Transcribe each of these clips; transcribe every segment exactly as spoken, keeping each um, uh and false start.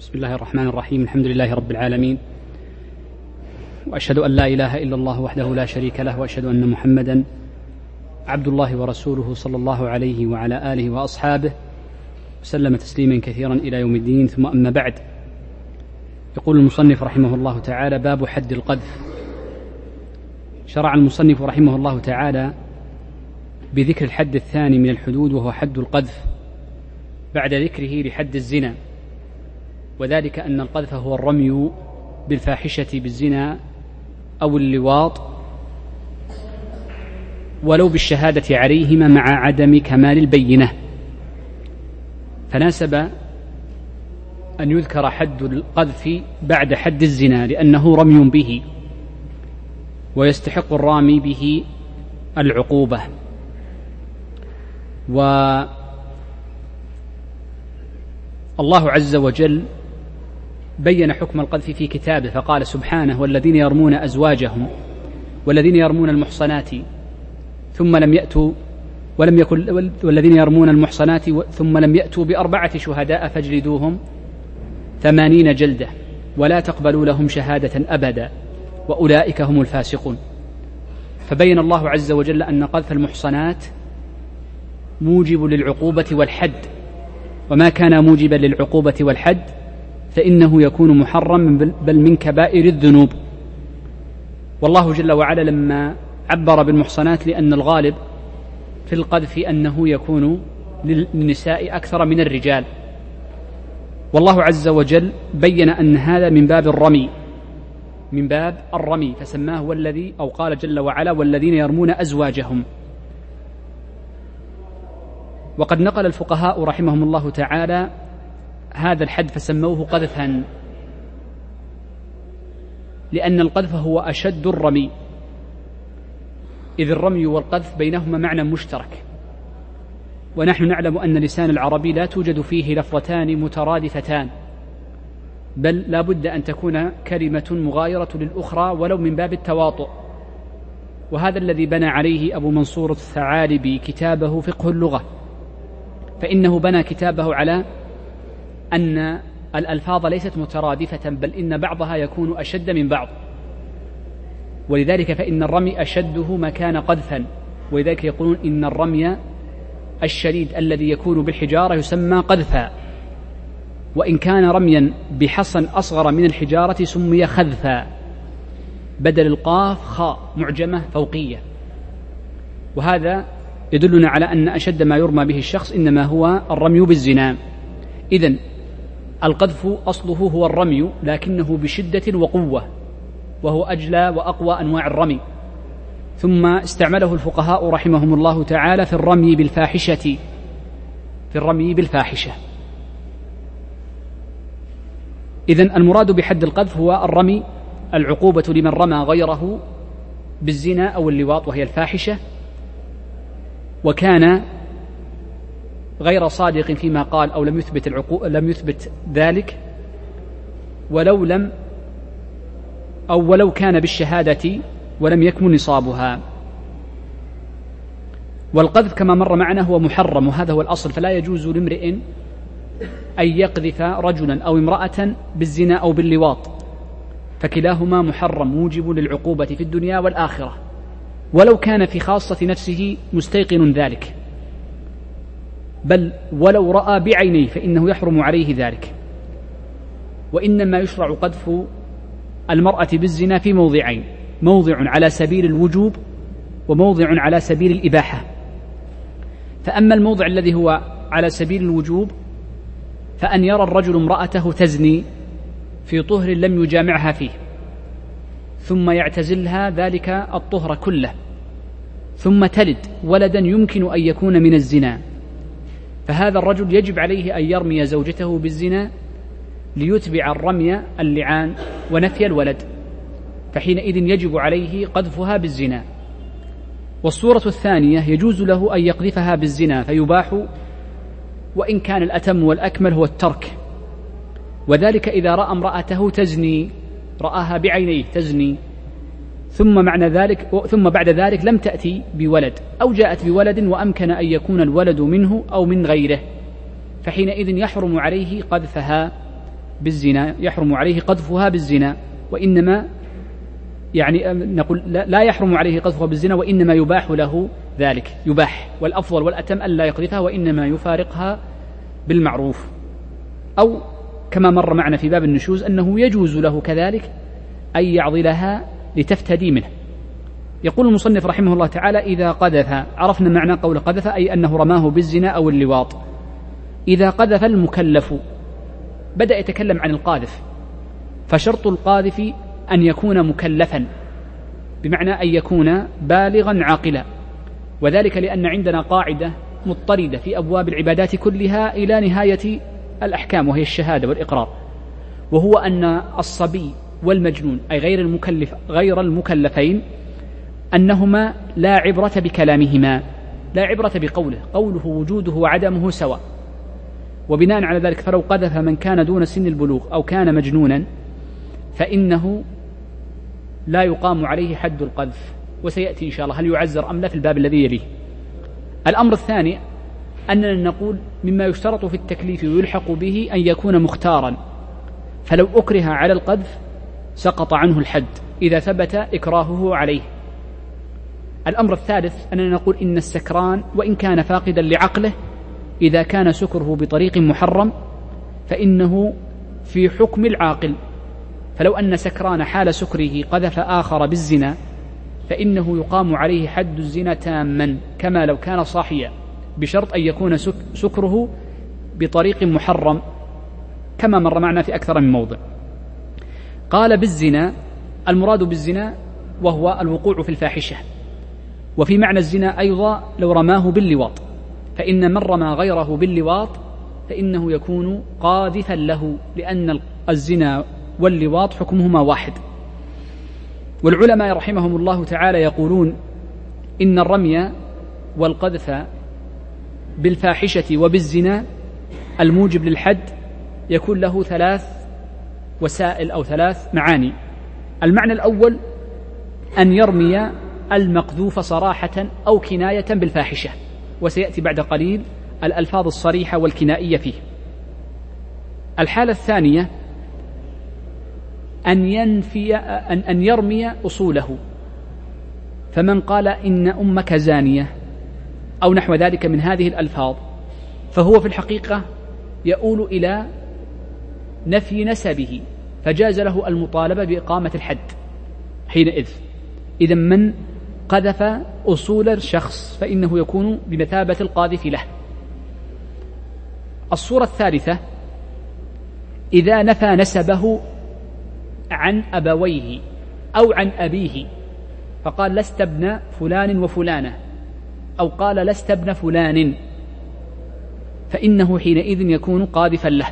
بسم الله الرحمن الرحيم. الحمد لله رب العالمين، وأشهد أن لا إله إلا الله وحده لا شريك له، وأشهد أن محمدا عبد الله ورسوله صلى الله عليه وعلى آله وأصحابه وسلم تسليما كثيرا إلى يوم الدين. ثم أما بعد، يقول المصنف رحمه الله تعالى: باب حد القذف. شرع المصنف رحمه الله تعالى بذكر الحد الثاني من الحدود، وهو حد القذف، بعد ذكره لحد الزنا، وذلك أن القذف هو الرمي بالفاحشة بالزنا أو اللواط ولو بالشهادة عليهما مع عدم كمال البينة، فناسب أن يذكر حد القذف بعد حد الزنا لأنه رمي به ويستحق الرامي به العقوبة. والله عز وجل بين حكم القذف في كتابه، فقال سبحانه: والذين يرمون أزواجهم والذين يرمون المحصنات ثم لم يأتوا ولم يكن والذين يرمون المحصنات ثم لم يأتوا بأربعة شهداء فاجلدوهم ثمانين جلدة ولا تقبلوا لهم شهادة أبدا وأولئك هم الفاسقون. فبين الله عز وجل أن قذف المحصنات موجب للعقوبة والحد، وما كان موجبا للعقوبة والحد فإنه يكون محرما بل من كبائر الذنوب. والله جل وعلا لما عبر بالمحصنات لأن الغالب في القذف أنه يكون للنساء أكثر من الرجال، والله عز وجل بين أن هذا من باب الرمي من باب الرمي فسماه والذي أو قال جل وعلا: والذين يرمون أزواجهم. وقد نقل الفقهاء رحمهم الله تعالى هذا الحد فسموه قذفا، لأن القذف هو أشد الرمي، إذ الرمي والقذف بينهما معنى مشترك، ونحن نعلم أن لسان العربي لا توجد فيه لفظتان مترادفتان، بل لا بد أن تكون كلمة مغايرة للأخرى ولو من باب التواطؤ. وهذا الذي بنى عليه أبو منصور الثعالبي كتابه فقه اللغة، فإنه بنى كتابه على أن الألفاظ ليست مترادفة، بل إن بعضها يكون أشد من بعض، ولذلك فإن الرمي أشده ما كان قذفا، ولذلك يقولون إن الرمي الشديد الذي يكون بالحجارة يسمى قذفا، وإن كان رميا بحصن أصغر من الحجارة سمي خذفا، بدل القاف خاء معجمة فوقية. وهذا يدلنا على أن أشد ما يرمى به الشخص إنما هو الرمي بالزنا. إذن القذف أصله هو الرمي لكنه بشدة وقوة، وهو أجلى وأقوى أنواع الرمي، ثم استعمله الفقهاء رحمهم الله تعالى في الرمي بالفاحشة في الرمي بالفاحشة إذن المراد بحد القذف هو الرمي، العقوبة لمن رمى غيره بالزنا أو اللواط وهي الفاحشة، وكان غير صادق فيما قال أو لم يثبت, العقو... لم يثبت ذلك ولو لم أو ولو كان بالشهادة ولم يكمل نصابها. والقذف كما مر معنا هو محرم، وهذا هو الأصل، فلا يجوز لامرئ أن يقذف رجلا أو امرأة بالزنا أو باللواط، فكلاهما محرم موجب للعقوبة في الدنيا والآخرة، ولو كان في خاصة نفسه مستيقن ذلك، بل ولو رأى بعينيه فإنه يحرم عليه ذلك. وإنما يشرع قذف المرأة بالزنا في موضعين: موضع على سبيل الوجوب وموضع على سبيل الإباحة. فأما الموضع الذي هو على سبيل الوجوب فأن يرى الرجل امرأته تزني في طهر لم يجامعها فيه، ثم يعتزلها ذلك الطهر كله، ثم تلد ولدا يمكن أن يكون من الزنا، فهذا الرجل يجب عليه أن يرمي زوجته بالزنا ليتبع الرمي اللعان ونفي الولد، فحينئذ يجب عليه قذفها بالزنا. والصورة الثانية يجوز له أن يقذفها بالزنا فيباح، وإن كان الأتم والأكمل هو الترك، وذلك إذا رأى امرأته تزني، رآها بعينيه تزني، ثم معنى ذلك ثم بعد ذلك لم تأتي بولد، أو جاءت بولد وأمكن أن يكون الولد منه أو من غيره، فحينئذ يحرم عليه قذفها بالزنا يحرم عليه قذفها بالزنا، وإنما يعني نقول لا يحرم عليه قذفها بالزنا وإنما يباح له ذلك، يباح، والأفضل والأتم ألا يقذفها وإنما يفارقها بالمعروف، أو كما مر معنا في باب النشوز أنه يجوز له كذلك أن يعضلها لتفتدي منه. يقول المصنف رحمه الله تعالى: إذا قذف. عرفنا معنى قول قذف أي أنه رماه بالزنا أو اللواط. إذا قذف المكلف، بدأ يتكلم عن القاذف، فشرط القاذف أن يكون مكلفا بمعنى أن يكون بالغا عاقلا، وذلك لأن عندنا قاعدة مضطردة في أبواب العبادات كلها إلى نهاية الأحكام وهي الشهادة والإقرار، وهو أن الصبي والمجنون أي غير المكلف غير المكلفين أنهما لا عبرة بكلامهما، لا عبرة بقوله، قوله وجوده وعدمه سواء. وبناء على ذلك فلو قذف من كان دون سن البلوغ أو كان مجنونا فإنه لا يقام عليه حد القذف، وسيأتي إن شاء الله هل يعزر أم لا في الباب الذي يليه. الأمر الثاني أننا نقول مما يشترط في التكليف ويلحق به أن يكون مختارا، فلو أكره على القذف سقط عنه الحد إذا ثبت إكراهه عليه. الأمر الثالث أننا نقول إن السكران وإن كان فاقدا لعقله إذا كان سكره بطريق محرم فإنه في حكم العاقل، فلو أن سكران حال سكره قذف آخر بالزنا فإنه يقام عليه حد الزنا تاما كما لو كان صاحيا، بشرط أن يكون سكره بطريق محرم كما مر معنا في أكثر من موضع. قال بالزنا، المراد بالزنا وهو الوقوع في الفاحشة، وفي معنى الزنا أيضا لو رماه باللواط، فإن من رمى غيره باللواط فإنه يكون قاذفا له، لأن الزنا واللواط حكمهما واحد. والعلماء رحمهم الله تعالى يقولون إن الرمي والقذف بالفاحشة وبالزنا الموجب للحد يكون له ثلاث وسائل أو ثلاث معاني. المعنى الأول أن يرمي المقذوف صراحة أو كناية بالفاحشة، وسيأتي بعد قليل الألفاظ الصريحة والكنائية فيه. الحالة الثانية أن ينفي أن أن يرمي أصوله، فمن قال إن أمك زانية أو نحو ذلك من هذه الألفاظ فهو في الحقيقة يؤول إلى نفي نسبه، فجاز له المطالبة بإقامة الحد حينئذ. إذا من قذف أصول الشخص فإنه يكون بمثابة القاذف له. الصورة الثالثة إذا نفى نسبه عن أبويه أو عن أبيه، فقال لست ابن فلان وفلانة أو قال لست ابن فلان، فإنه حينئذ يكون قاذفا له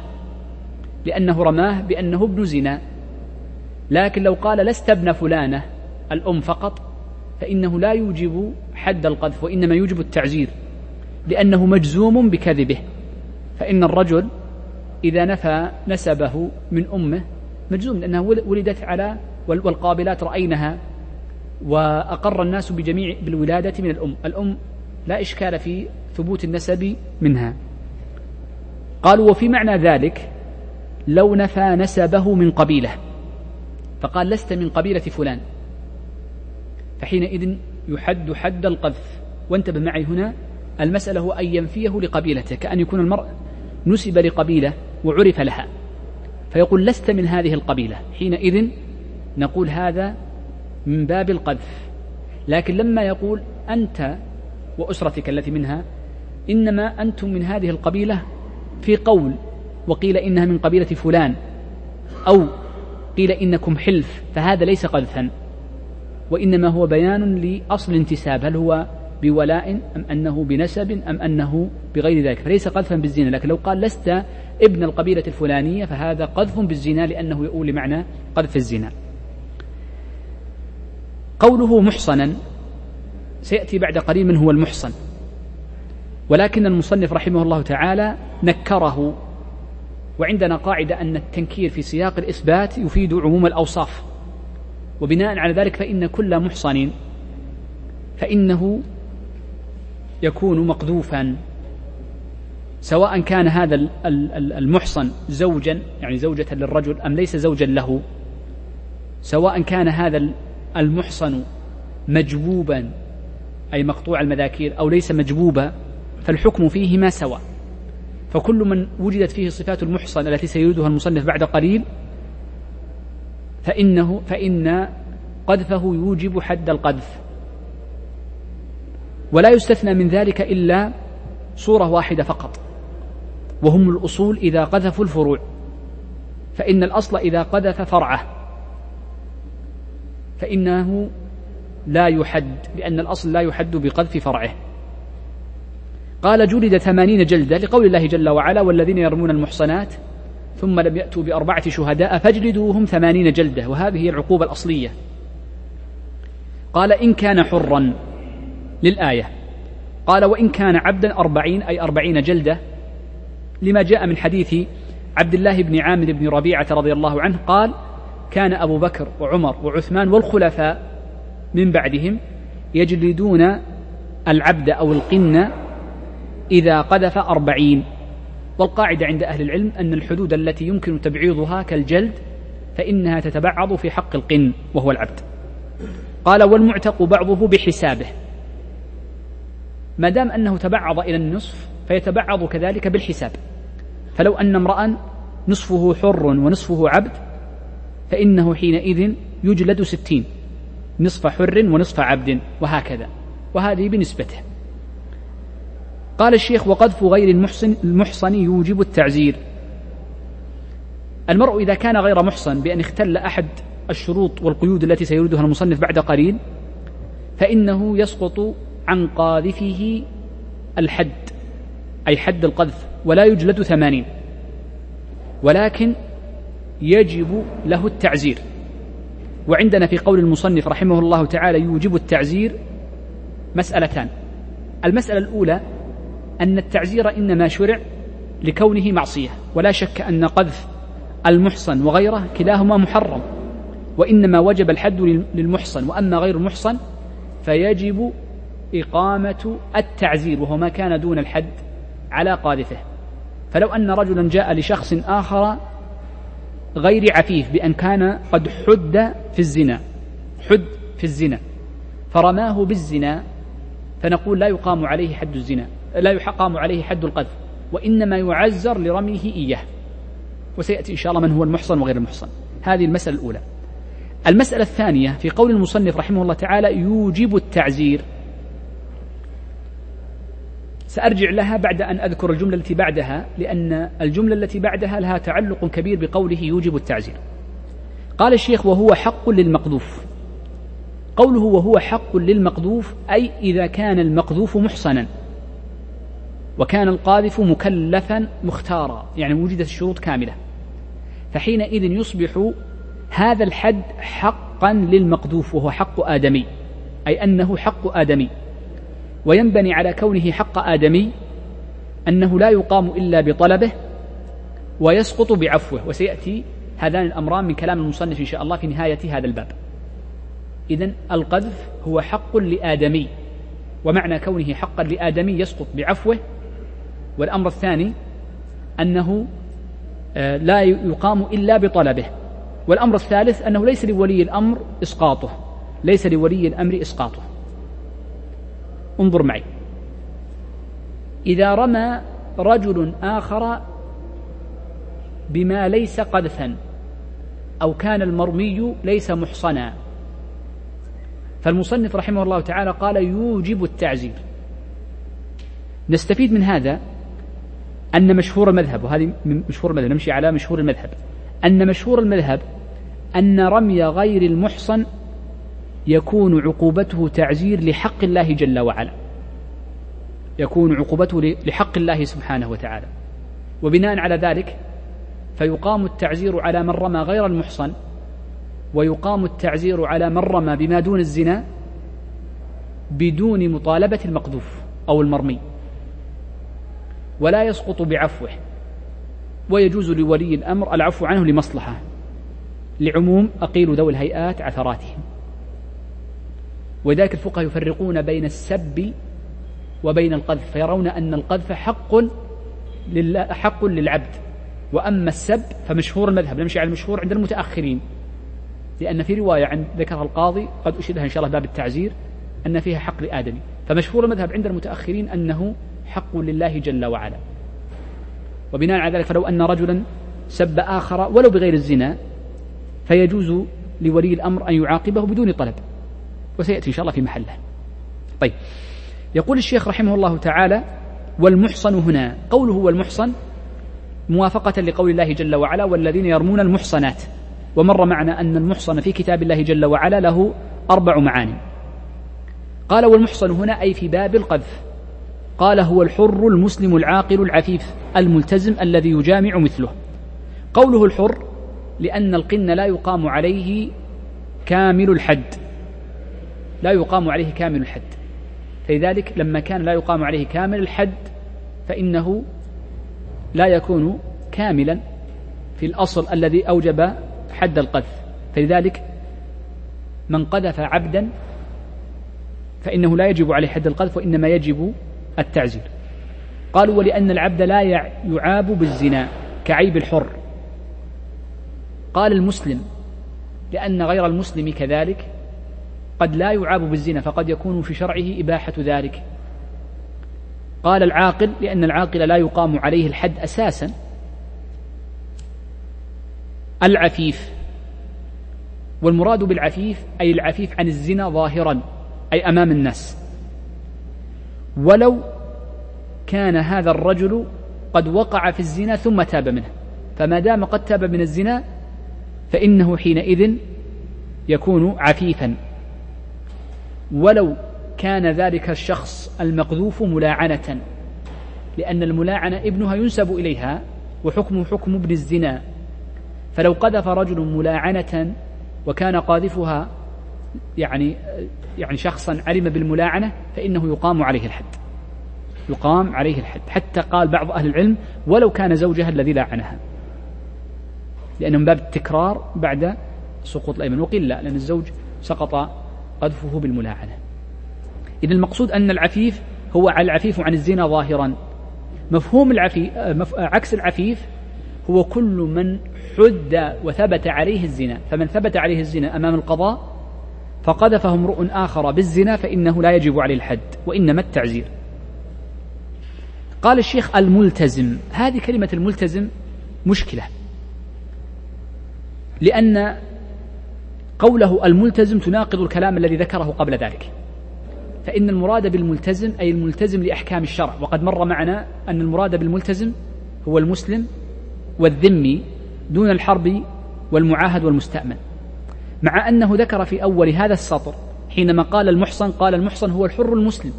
لأنه رماه بأنه ابن زنا. لكن لو قال لست ابن فلانة الأم فقط فإنه لا يوجب حد القذف وإنما يوجب التعزير لأنه مجزوم بكذبه، فإن الرجل إذا نفى نسبه من أمه مجزوم لأنها ولدت على، والقابلات رأينها وأقر الناس بجميع بالولادة من الأم، الأم لا إشكال في ثبوت النسب منها. قالوا وفي معنى ذلك لو نفى نسبه من قبيلة فقال لست من قبيلة فلان، فحينئذ يحد حد القذف. وانتبه معي هنا، المسألة هو أن ينفيه لقبيلته، كأن يكون المرء نسب لقبيلة وعرف لها فيقول لست من هذه القبيلة، حينئذ نقول هذا من باب القذف. لكن لما يقول أنت وأسرتك التي منها إنما أنتم من هذه القبيلة في قول، وقيل إنها من قبيلة فلان أو قيل إنكم حلف، فهذا ليس قذفا وإنما هو بيان لأصل انتساب، هل هو بولاء أم أنه بنسب أم أنه بغير ذلك، فليس قذفا بالزنا. لكن لو قال لست ابن القبيلة الفلانية فهذا قذف بالزنا لأنه يؤول معنى قذف الزنا. قوله محصنا، سيأتي بعد قليل من هو المحصن، ولكن المصنف رحمه الله تعالى نكره، وعندنا قاعدة أن التنكير في سياق الإثبات يفيد عموم الأوصاف، وبناء على ذلك فإن كل محصن فإنه يكون مقذوفا سواء كان هذا المحصن زوجا يعني زوجة للرجل أم ليس زوجا له، سواء كان هذا المحصن مجبوبا أي مقطوع المذاكير أو ليس مجبوبا فالحكم فيهما سواء. فكل من وجدت فيه صفات المحصن التي سيردها المصنف بعد قليل فإنه فإن قذفه يوجب حد القذف، ولا يستثنى من ذلك إلا صورة واحدة فقط، وهم الأصول إذا قذفوا الفروع، فإن الأصل إذا قذف فرعه فإنه لا يحد، لأن الأصل لا يحد بقذف فرعه. قال جلد ثمانين جلدة لقول الله جل وعلا والذين يرمون المحصنات ثم لم يأتوا بأربعة شهداء فاجلدوهم ثمانين جلدة، وهذه العقوبة الأصلية. قال إن كان حرا للآية، قال وإن كان عبدا أربعين أي أربعين جلدة، لما جاء من حديث عبد الله بن عامر بن ربيعة رضي الله عنه قال كان أبو بكر وعمر وعثمان والخلفاء من بعدهم يجلدون العبد أو القنة إذا قذف أربعين. والقاعدة عند أهل العلم أن الحدود التي يمكن تبعيضها كالجلد فإنها تتبعض في حق القن وهو العبد. قال والمعتق بعضه بحسابه، ما دام أنه تبعض إلى النصف فيتبعض كذلك بالحساب، فلو أن امرأ نصفه حر ونصفه عبد فإنه حينئذ يجلد ستين، نصف حر ونصف عبد، وهكذا، وهذه بنسبته. قال الشيخ وقذف غير المحصن, المحصن يوجب التعزير. المرء إذا كان غير محصن بأن اختل أحد الشروط والقيود التي سيردها المصنف بعد قليل فإنه يسقط عن قاذفه الحد أي حد القذف ولا يجلد ثمانين، ولكن يجب له التعزير. وعندنا في قول المصنف رحمه الله تعالى يوجب التعزير مسألتان. المسألة الأولى أن التعزير إنما شرع لكونه معصية، ولا شك أن قذف المحصن وغيره كلاهما محرم، وإنما وجب الحد للمحصن. وأما غير المحصن فيجب إقامة التعزير وهو ما كان دون الحد على قاذفه. فلو أن رجلا جاء لشخص آخر غير عفيف بأن كان قد حد في الزنا حد في الزنا فرماه بالزنا فنقول لا يقام عليه حد الزنا، لا يقام عليه حد القذف، وإنما يعزر لرميه إياه، وسيأتي إن شاء الله من هو المحصن وغير المحصن. هذه المسألة الأولى. المسألة الثانية في قول المصنف رحمه الله تعالى يوجب التعزير، سأرجع لها بعد أن أذكر الجملة التي بعدها لأن الجملة التي بعدها لها تعلق كبير بقوله يوجب التعزير. قال الشيخ وهو حق للمقذوف. قوله وهو حق للمقذوف أي إذا كان المقذوف محصنا وكان القاذف مكلفا مختارا، يعني وجدت الشروط كاملة، فحينئذ يصبح هذا الحد حقا للمقذوف وهو حق آدمي أي أنه حق آدمي. وينبني على كونه حق آدمي أنه لا يقام إلا بطلبه ويسقط بعفوه، وسيأتي هذان الأمران من كلام المصنف إن شاء الله في نهاية هذا الباب. إذن القذف هو حق لآدمي، ومعنى كونه حقا لآدمي يسقط بعفوه. والأمر الثاني أنه لا يقام إلا بطلبه. والأمر الثالث أنه ليس لولي الأمر إسقاطه، ليس لولي الأمر إسقاطه. انظر معي، إذا رمى رجل آخر بما ليس قذفا أو كان المرمي ليس محصنا، فالمصنف رحمه الله تعالى قال يوجب التعزير. نستفيد من هذا أن مشهور المذهب، وهذه مشهور المذهب، نمشي على مشهور المذهب، أن مشهور المذهب أن رمي غير المحصن يكون عقوبته تعزير لحق الله جل وعلا، يكون عقوبته لحق الله سبحانه وتعالى. وبناء على ذلك فيقام التعزير على من رمى غير المحصن، ويقام التعزير على من رمى بما دون الزنا بدون مطالبة المقذوف أو المرمي، ولا يسقط بعفوه، ويجوز لولي الأمر العفو عنه لمصلحة، لعموم أقيل ذوي الهيئات عثراتهم. وذلك الفقهاء يفرقون بين السب وبين القذف، فيرون أن القذف حق حق للعبد. وأما السب فمشهور المذهب، نمشي على المشهور عند المتأخرين، لأن في رواية عند ذكرها القاضي قد أشيدها إن شاء الله باب التعزير أن فيها حق لآدمي، فمشهور المذهب عند المتأخرين أنه حق لله جل وعلا. وبناء على ذلك فلو أن رجلا سب آخر ولو بغير الزنا فيجوز لولي الأمر أن يعاقبه بدون طلب، وسيأتي إن شاء الله في محله. طيب، يقول الشيخ رحمه الله تعالى: والمحصن هنا، قوله والمحصن موافقة لقول الله جل وعلا: والذين يرمون المحصنات. ومر معنا أن المحصن في كتاب الله جل وعلا له أربع معاني. قال: والمحصن هنا أي في باب القذف. قال: هو الحر المسلم العاقل العفيف الملتزم الذي يجامع مثله. قوله الحر لأن القن لا يقام عليه كامل الحد، لا يقام عليه كامل الحد، فلذلك لما كان لا يقام عليه كامل الحد فإنه لا يكون كاملا في الأصل الذي أوجب حد القذف. فلذلك من قذف عبدا فإنه لا يجب عليه حد القذف، وإنما يجب التعزير. قالوا: ولأن العبد لا يعاب بالزنا كعيب الحر. قال: المسلم لأن غير المسلم كذلك قد لا يعاب بالزنا، فقد يكون في شرعه إباحة ذلك. قال: العاقل لأن العاقل لا يقام عليه الحد أساسا. العفيف، والمراد بالعفيف أي العفيف عن الزنا ظاهرا، أي أمام الناس، ولو كان هذا الرجل قد وقع في الزنا ثم تاب منه، فما دام قد تاب من الزنا فإنه حينئذ يكون عفيفا، ولو كان ذلك الشخص المقذوف ملاعنة، لأن الملاعنة ابنها ينسب إليها وحكمه حكم ابن الزنا، فلو قذف رجل ملاعنة وكان قاذفها يعني يعني شخصا علم بالملاعنة فإنه يقام عليه الحد، يقام عليه الحد. حتى قال بعض أهل العلم: ولو كان زوجها الذي لاعنها، لأنه من باب التكرار بعد سقوط الأيمان. وقيل لا، لأن الزوج سقط قذفه بالملاعنة. إذن المقصود أن العفيف هو العفيف عن الزنا ظاهرا. مفهوم العفيف عكس العفيف هو كل من حد وثبت عليه الزنا، فمن ثبت عليه الزنا أمام القضاء فقذفه امرؤ آخر بالزنا فإنه لا يجب عليه الحد، وإنما التعزير. قال الشيخ: الملتزم. هذه كلمة الملتزم مشكلة، لأن قوله الملتزم تناقض الكلام الذي ذكره قبل ذلك، فإن المراد بالملتزم أي الملتزم لأحكام الشرع، وقد مر معنا أن المراد بالملتزم هو المسلم والذمي دون الحرب والمعاهد والمستأمن، مع أنه ذكر في أول هذا السطر حينما قال المحصن، قال: المحصن هو الحر المسلم،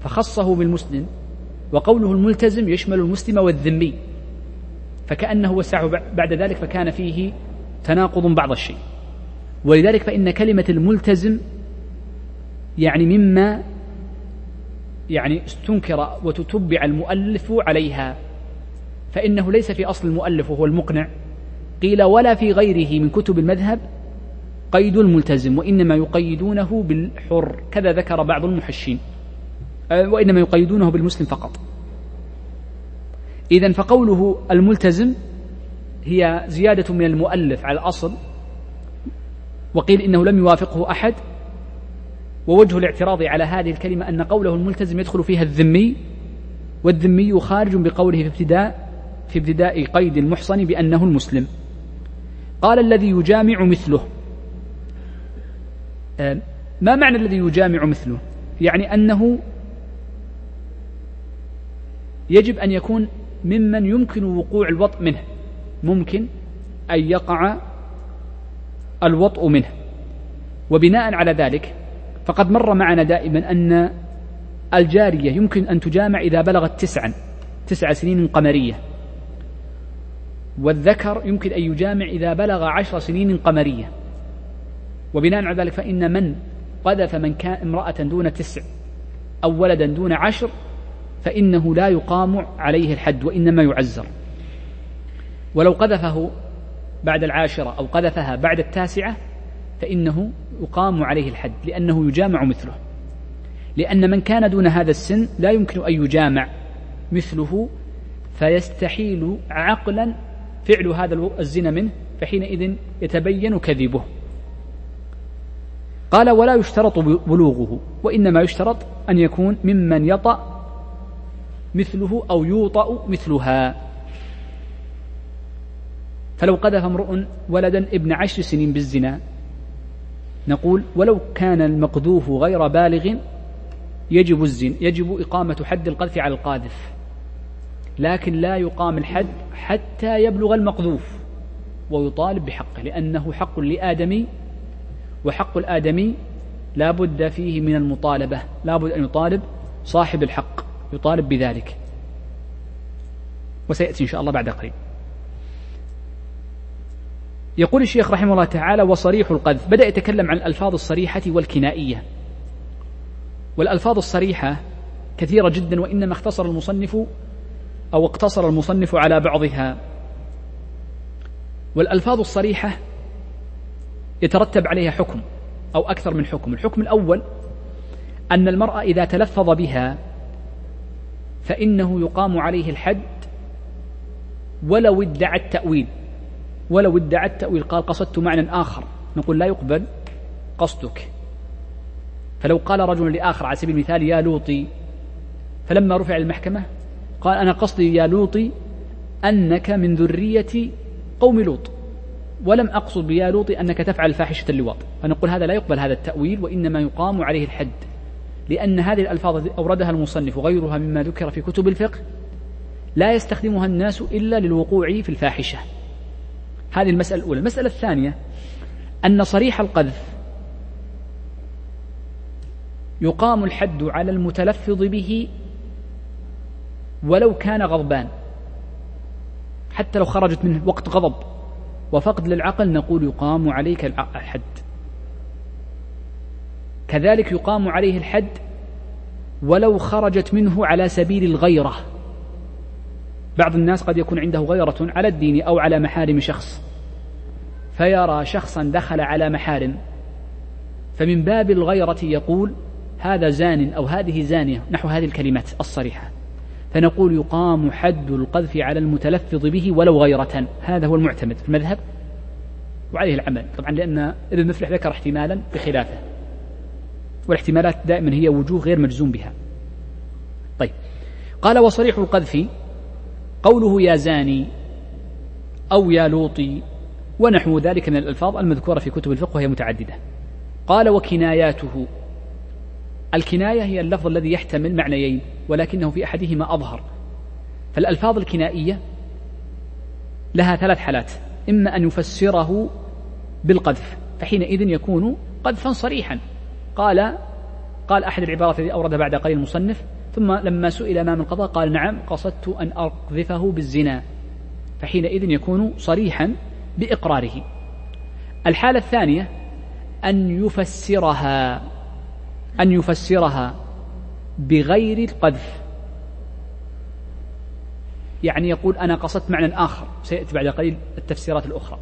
فخصه بالمسلم، وقوله الملتزم يشمل المسلم والذمي، فكأنه وسعه بعد ذلك، فكان فيه تناقض بعض الشيء. ولذلك فإن كلمة الملتزم يعني مما يعني استنكر وتتبع المؤلف عليها، فإنه ليس في أصل المؤلف وهو المقنع. قيل: ولا في غيره من كتب المذهب قيد الملتزم، وإنما يقيدونه بالحر، كذا ذكر بعض المحشين، وإنما يقيدونه بالمسلم فقط. إذن فقوله الملتزم هي زيادة من المؤلف على الأصل، وقيل إنه لم يوافقه أحد. ووجه الاعتراض على هذه الكلمة أن قوله الملتزم يدخل فيها الذمي، والذمي خارج بقوله في ابتداء في ابتداء قيد المحصن بأنه المسلم. قال: الذي يجامع مثله. ما معنى الذي يجامع مثله؟ يعني أنه يجب أن يكون ممن يمكن وقوع الوطء منه، ممكن أن يقع الوطء منه. وبناء على ذلك فقد مر معنا دائما أن الجارية يمكن أن تجامع إذا بلغت تسعا تسع سنين قمرية، والذكر يمكن أن يجامع إذا بلغ عشر سنين قمرية. وبناء على ذلك فإن من قذف من كان امرأة دون تسع أو ولدا دون عشر فإنه لا يقام عليه الحد، وإنما يعزر. ولو قذفه بعد العاشرة أو قذفها بعد التاسعة فإنه يقام عليه الحد، لأنه يجامع مثله، لأن من كان دون هذا السن لا يمكن أن يجامع مثله، فيستحيل عقلا فعل هذا الزنا منه، فحينئذ يتبين كذبه. قال: ولا يشترط بلوغه، وإنما يشترط أن يكون ممن يطأ مثله أو يوطأ مثلها. فلو قذف امرؤ ولدا ابن عشر سنين بالزنا، نقول: ولو كان المقذوف غير بالغ يجب الزنا، يجب إقامة حد القذف على القاذف، لكن لا يقام الحد حتى يبلغ المقذوف ويطالب بحقه، لأنه حق لآدمي، وحق الآدمي لا بد فيه من المطالبة، لا بد أن يطالب صاحب الحق، يطالب بذلك، وسيأتي إن شاء الله بعد قليل. يقول الشيخ رحمه الله تعالى: وصريح القذف. بدأ يتكلم عن الألفاظ الصريحة والكنائية، والألفاظ الصريحة كثيرة جدا، وإنما اختصر المصنف أو اقتصر المصنف على بعضها. والألفاظ الصريحة يترتب عليها حكم أو أكثر من حكم. الحكم الأول أن المرأة إذا تلفظ بها فإنه يقام عليه الحد ولو ادعى التأويل، ولو ادعى التأويل، قال: قصدت معنى آخر، نقول: لا يقبل قصدك. فلو قال رجل لآخر على سبيل المثال: يا لوطي، فلما رفع المحكمة قال: أنا قصدي يا لوطي أنك من ذرية قوم لوط، ولم أقصد يا لوطي أنك تفعل فاحشة اللواط، فنقول: هذا لا يقبل هذا التأويل، وإنما يقام عليه الحد، لأن هذه الألفاظ أوردها المصنف وغيرها مما ذكر في كتب الفقه لا يستخدمها الناس إلا للوقوع في الفاحشة. هذه المسألة الأولى. المسألة الثانية أن صريح القذف يقام الحد على المتلفظ به ولو كان غضبان، حتى لو خرجت منه وقت غضب وفقد للعقل، نقول: يقام عليك الحد. كذلك يقام عليه الحد ولو خرجت منه على سبيل الغيرة. بعض الناس قد يكون عنده غيرة على الدين أو على محارم شخص، فيرى شخصا دخل على محارم، فمن باب الغيرة يقول: هذا زان أو هذه زانية، نحو هذه الكلمات الصريحة، فنقول: يقام حد القذف على المتلفظ به ولو غيرة. هذا هو المعتمد في المذهب وعليه العمل، طبعا لأن ابن مفلح ذكر احتمالا بخلافه، والاحتمالات دائما هي وجوه غير مجزوم بها. طيب، قال: وصريح القذف قوله: يا زاني أو يا لوطي، ونحو ذلك من الألفاظ المذكورة في كتب الفقه، وهي متعددة. قال: وكناياته. الكناية هي اللفظ الذي يحتمل معنيين، ولكنه في أحدهما أظهر. فالألفاظ الكنائية لها ثلاث حالات: إما أن يفسره بالقذف، فحينئذ يكون قذفا صريحا. قال قال أحد العبارات التي أوردها بعد قليل المصنف: ثم لما سئل أمام القضاء قال: نعم، قصدت أن أقذفه بالزنا، فحينئذ يكون صريحا بإقراره. الحالة الثانية أن يفسرها أن يفسرها بغير القذف، يعني يقول: أنا قصدت معنى آخر، سيأتي بعد قليل التفسيرات الأخرى.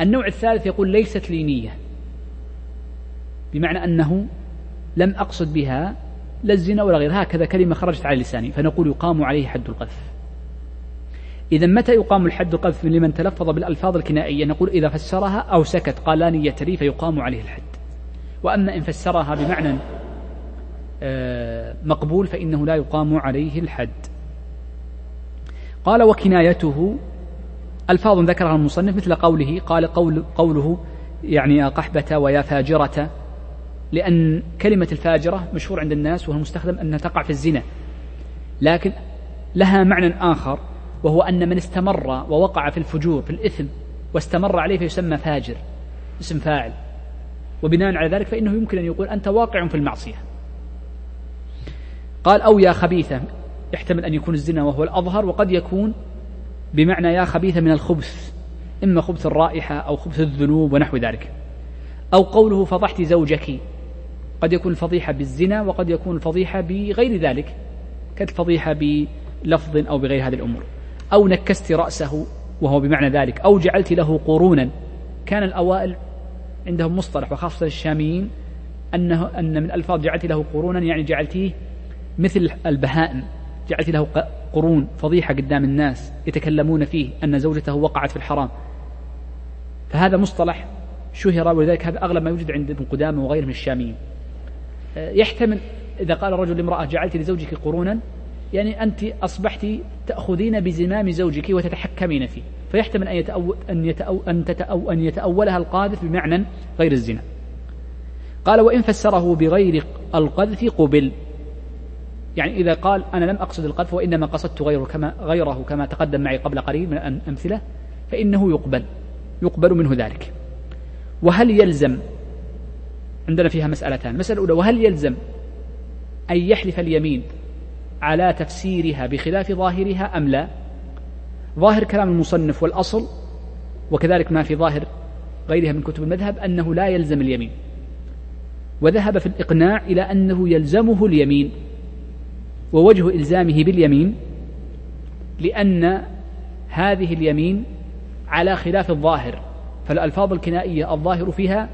النوع الثالث يقول: ليست لي نية، بمعنى أنه لم أقصد بها لا الزنا ولا غيرها، هكذا كلمة خرجت على لساني، فنقول: يقام عليه حد القذف. إذا متى يقام الحد القذف لمن تلفظ بالألفاظ الكنائية؟ نقول: إذا فسرها أو سكت، قال: لا نية لي، فيقام عليه الحد. وأما إن فسرها بمعنى مقبول فإنه لا يقام عليه الحد. قال: وكنايته. ألفاظ ذكرها المصنف مثل قوله، قال قول قوله يعني يا قحبة ويا فاجرة، لأن كلمة الفاجرة مشهور عند الناس وهو المستخدم أنها تقع في الزنا، لكن لها معنى آخر، وهو أن من استمر ووقع في الفجور في الإثم واستمر عليه فيسمى فاجر، اسم فاعل، وبناء على ذلك فإنه يمكن أن يقول: أنت واقع في المعصية. قال: أو يا خبيثة، يحتمل أن يكون الزنا وهو الأظهر، وقد يكون بمعنى يا خبيثة من الخبث، إما خبث الرائحة أو خبث الذنوب ونحو ذلك. أو قوله: فضحت زوجك، قد يكون الفضيحة بالزنا، وقد يكون الفضيحة بغير ذلك، كالفضيحة بلفظ أو بغير هذه الأمور. أو نكست رأسه، وهو بمعنى ذلك. أو جعلت له قرونا. كان الأوائل عندهم مصطلح، وخاصة الشاميين، أنه أن من ألفاظ جعلت له قرونا يعني جعلتيه مثل البهائم، جعلت له قرون فضيحة قدام الناس يتكلمون فيه أن زوجته وقعت في الحرام. فهذا مصطلح شهر، ولذلك هذا أغلب ما يوجد عند ابن قدامة وغيره من الشاميين. يحتمل إذا قال الرجل لامرأة جعلت لزوجك قرونا يعني أنت أصبحت تأخذين بزمام زوجك وتتحكمين فيه، فيحتمل أن, يتأو أن, يتأو أن, تتأو أن يتأولها القاذف بمعنى غير الزنا. قال وإن فسره بغير القذف قبل، يعني إذا قال أنا لم أقصد القذف وإنما قصدت غيره كما, غيره كما تقدم معي قبل قليل من أمثلة فإنه يقبل يقبل منه ذلك. وهل يلزم، عندنا فيها مسألتان. المسألة الأولى وهل يلزم أن يحلف اليمين على تفسيرها بخلاف ظاهرها أم لا؟ ظاهر كلام المصنف والأصل وكذلك ما في ظاهر غيرها من كتب المذهب أنه لا يلزم اليمين، وذهب في الإقناع إلى أنه يلزمه اليمين. ووجه إلزامه باليمين لأن هذه اليمين على خلاف الظاهر، فالألفاظ الكنائية الظاهر فيها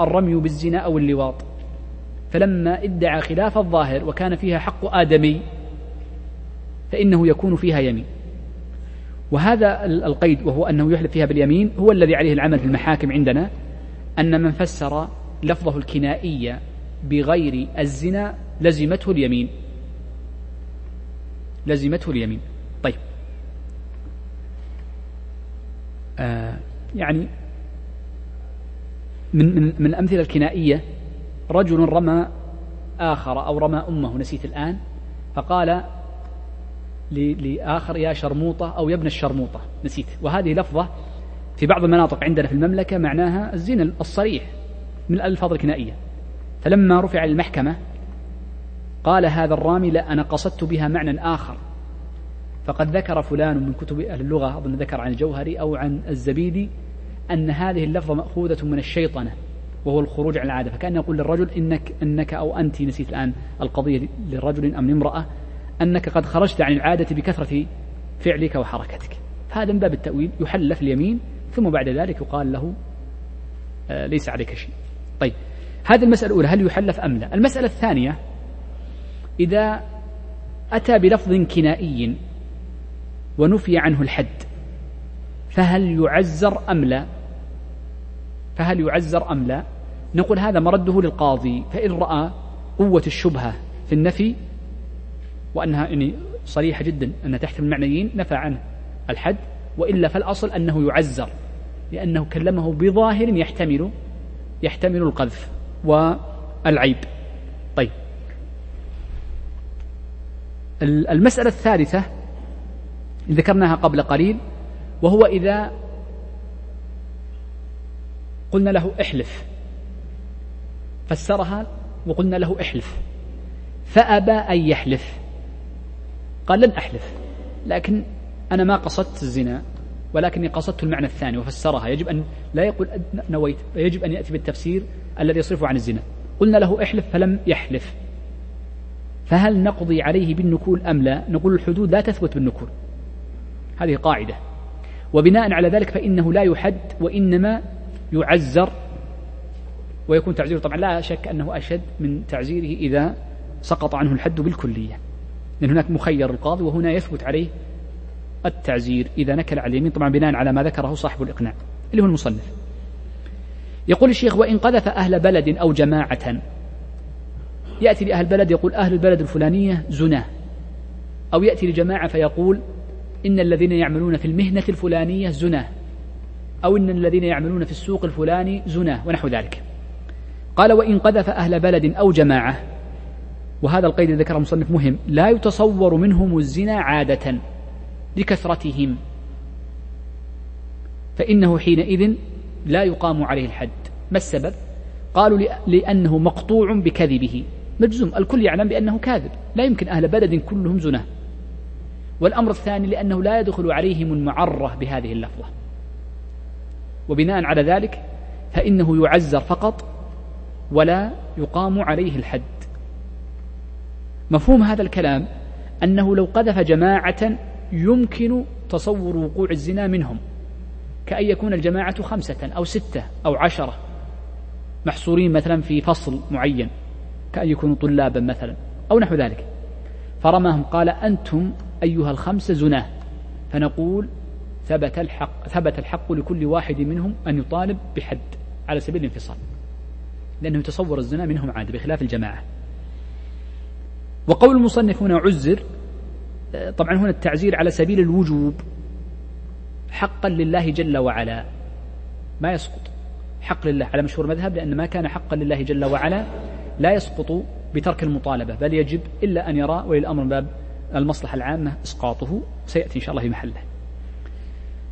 الرمي بالزنا أو اللواط، فلما ادعى خلاف الظاهر وكان فيها حق آدمي فإنه يكون فيها يمين. وهذا القيد وهو أنه يحلف فيها باليمين هو الذي عليه العمل في المحاكم عندنا، أن من فسر لفظه الكنائية بغير الزنا لزمته اليمين لزمته اليمين. طيب آه يعني من, من, من الأمثلة الكنائية رجل رمى آخر أو رمى أمه، نسيت الآن، فقال لآخر يا شرموطة أو يا ابن الشرموطة، نسيت. وهذه لفظة في بعض المناطق عندنا في المملكة معناها الزنا الصريح من الألفاظ الكنائية. فلما رفع المحكمة قال هذا الرامي لا أنا قصدت بها معنى آخر، فقد ذكر فلان من كتب اللغة، أظن ذكر عن الجوهري أو عن الزبيدي، أن هذه اللفظة مأخوذة من الشيطنة وهو الخروج عن العادة، فكأن يقول للرجل إنك, إنك أو أنت، نسيت الآن القضية للرجل أم لامرأة، أنك قد خرجت عن العادة بكثرة فعلك وحركتك. هذا من باب التأويل، يحلف اليمين ثم بعد ذلك يقال له ليس عليك شيء. طيب هذه المسألة الأولى هل يحلف أم لا. المسألة الثانية إذا أتى بلفظ كنائي ونفي عنه الحد فهل يعزر أم لا فهل يعزر أم لا نقول هذا مرده للقاضي، فإن رأى قوة الشبهة في النفي وأنها يعني صريحة جدا أنها تحتمل المعنيين نفى عنه الحد، وإلا فالأصل أنه يعزر لأنه كلمه بظاهر يحتمل يحتمل القذف والعيب. طيب المسألة الثالثة ذكرناها قبل قليل، وهو إذا قلنا له احلف فسرها وقلنا له احلف فأبى أن يحلف، قال لن أحلف لكن أنا ما قصدت الزنا ولكني قصدت المعنى الثاني وفسرها. يجب أن لا يقول نويت، يجب أن يأتي بالتفسير الذي يصرفه عن الزنا. قلنا له احلف فلم يحلف، فهل نقضي عليه بالنكول أم لا؟ نقول الحدود لا تثبت بالنكول، هذه قاعدة، وبناء على ذلك فإنه لا يحد وإنما يعزر، ويكون تعزيره طبعا لا شك أنه أشد من تعزيره إذا سقط عنه الحد بالكلية، لأن هناك مخير القاضي وهنا يثبت عليه التعزير إذا نكل على اليمين، طبعا بناء على ما ذكره صاحب الإقناع اللي هو المصنف. يقول الشيخ وإن قذف أهل بلد أو جماعة، يأتي لأهل بلد يقول أهل البلد الفلانية زنا، أو يأتي لجماعة فيقول إن الذين يعملون في المهنة الفلانية زنا، أو إن الذين يعملون في السوق الفلاني زنا ونحو ذلك. قال وإن قذف أهل بلد أو جماعة، وهذا القيد الذي ذكره المصنف مهم، لا يتصور منهم الزنا عادة لكثرتهم، فإنه حينئذ لا يقام عليه الحد. ما السبب؟ قالوا لأنه مقطوع بكذبه مجزوم، الكل يعلم بأنه كاذب، لا يمكن أهل بلد كلهم زنا. والأمر الثاني لأنه لا يدخل عليهم المعرة بهذه اللفظة، وبناء على ذلك فإنه يعزر فقط ولا يقام عليه الحد. مفهوم هذا الكلام أنه لو قذف جماعة يمكن تصور وقوع الزنا منهم، كأن يكون الجماعة خمسة أو ستة أو عشرة محصورين مثلا في فصل معين، كأن يكونوا طلابا مثلا أو نحو ذلك، فرماهم قال أنتم أيها الخمسة زناه، فنقول ثبت الحق, ثبت الحق لكل واحد منهم أن يطالب بحد على سبيل الانفصال، لأنه تصور الزنا منهم عادة بخلاف الجماعة. وقول المصنف هنا عزر، طبعا هنا التعزير على سبيل الوجوب حقا لله جل وعلا، ما يسقط حق لله على مشهور مذهب، لأن ما كان حقا لله جل وعلا لا يسقط بترك المطالبة، بل يجب إلا أن يرى، وللأمر باب المصلحة العامة إسقاطه، سيأتي إن شاء الله في محله.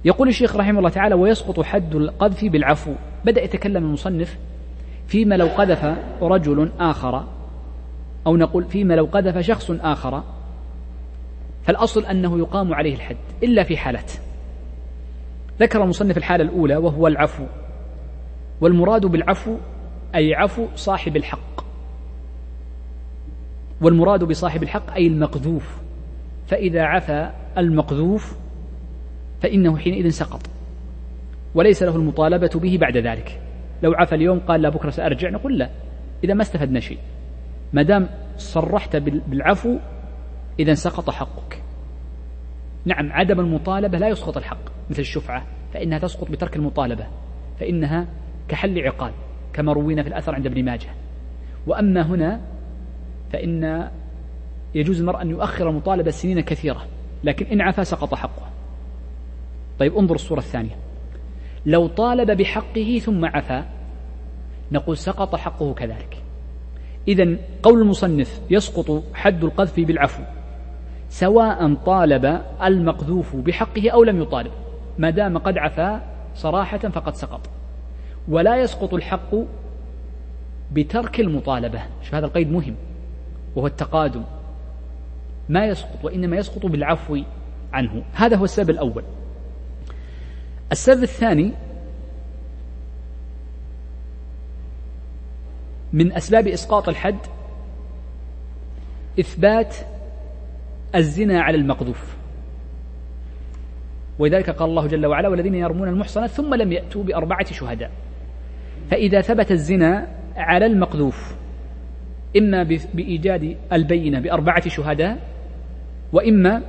يقول الشيخ رحمه الله تعالى: ويسقط حد القذف بالعفو. بدأ يتكلم المصنف فيما لو قذف رجل آخر، أو نقول فيما لو قذف شخص آخر، فالأصل أنه يقام عليه الحد إلا في حالة. ذكر المصنف الحالة الأولى وهو العفو، والمراد بالعفو أي عفو صاحب الحق، والمراد بصاحب الحق أي المقذوف، فإذا عفا المقذوف فإنه حينئذ سقط وليس له المطالبة به بعد ذلك. لو عفا اليوم قال لا بكرة سأرجع، نقول لا، إذا ما استفدنا شيء، ما دام صرحت بالعفو إذا سقط حقك. نعم، عدم المطالبة لا يسقط الحق مثل الشفعة، فإنها تسقط بترك المطالبة، فإنها كحل عقال كما روينا في الأثر عند ابن ماجه. وأما هنا فإن يجوز المرء أن يؤخر المطالبة سنين كثيرة، لكن إن عفا سقط حقه. طيب، انظر الصورة الثانية، لو طالب بحقه ثم عفا، نقول سقط حقه كذلك. إذن قول المصنف يسقط حد القذف بالعفو، سواء طالب المقذوف بحقه أو لم يطالب، ما دام قد عفا صراحة فقد سقط. ولا يسقط الحق بترك المطالبة، شوف هذا القيد مهم، وهو التقادم، ما يسقط وإنما يسقط بالعفو عنه. هذا هو السبب الأول. السبب الثاني من أسباب إسقاط الحد إثبات الزنا على المقذوف، ولذلك قال الله جل وعلا: والذين يرمون المحصنات ثم لم يأتوا بأربعة شهداء. فإذا ثبت الزنا على المقذوف إما بإيجاد البينة بأربعة شهداء، وإما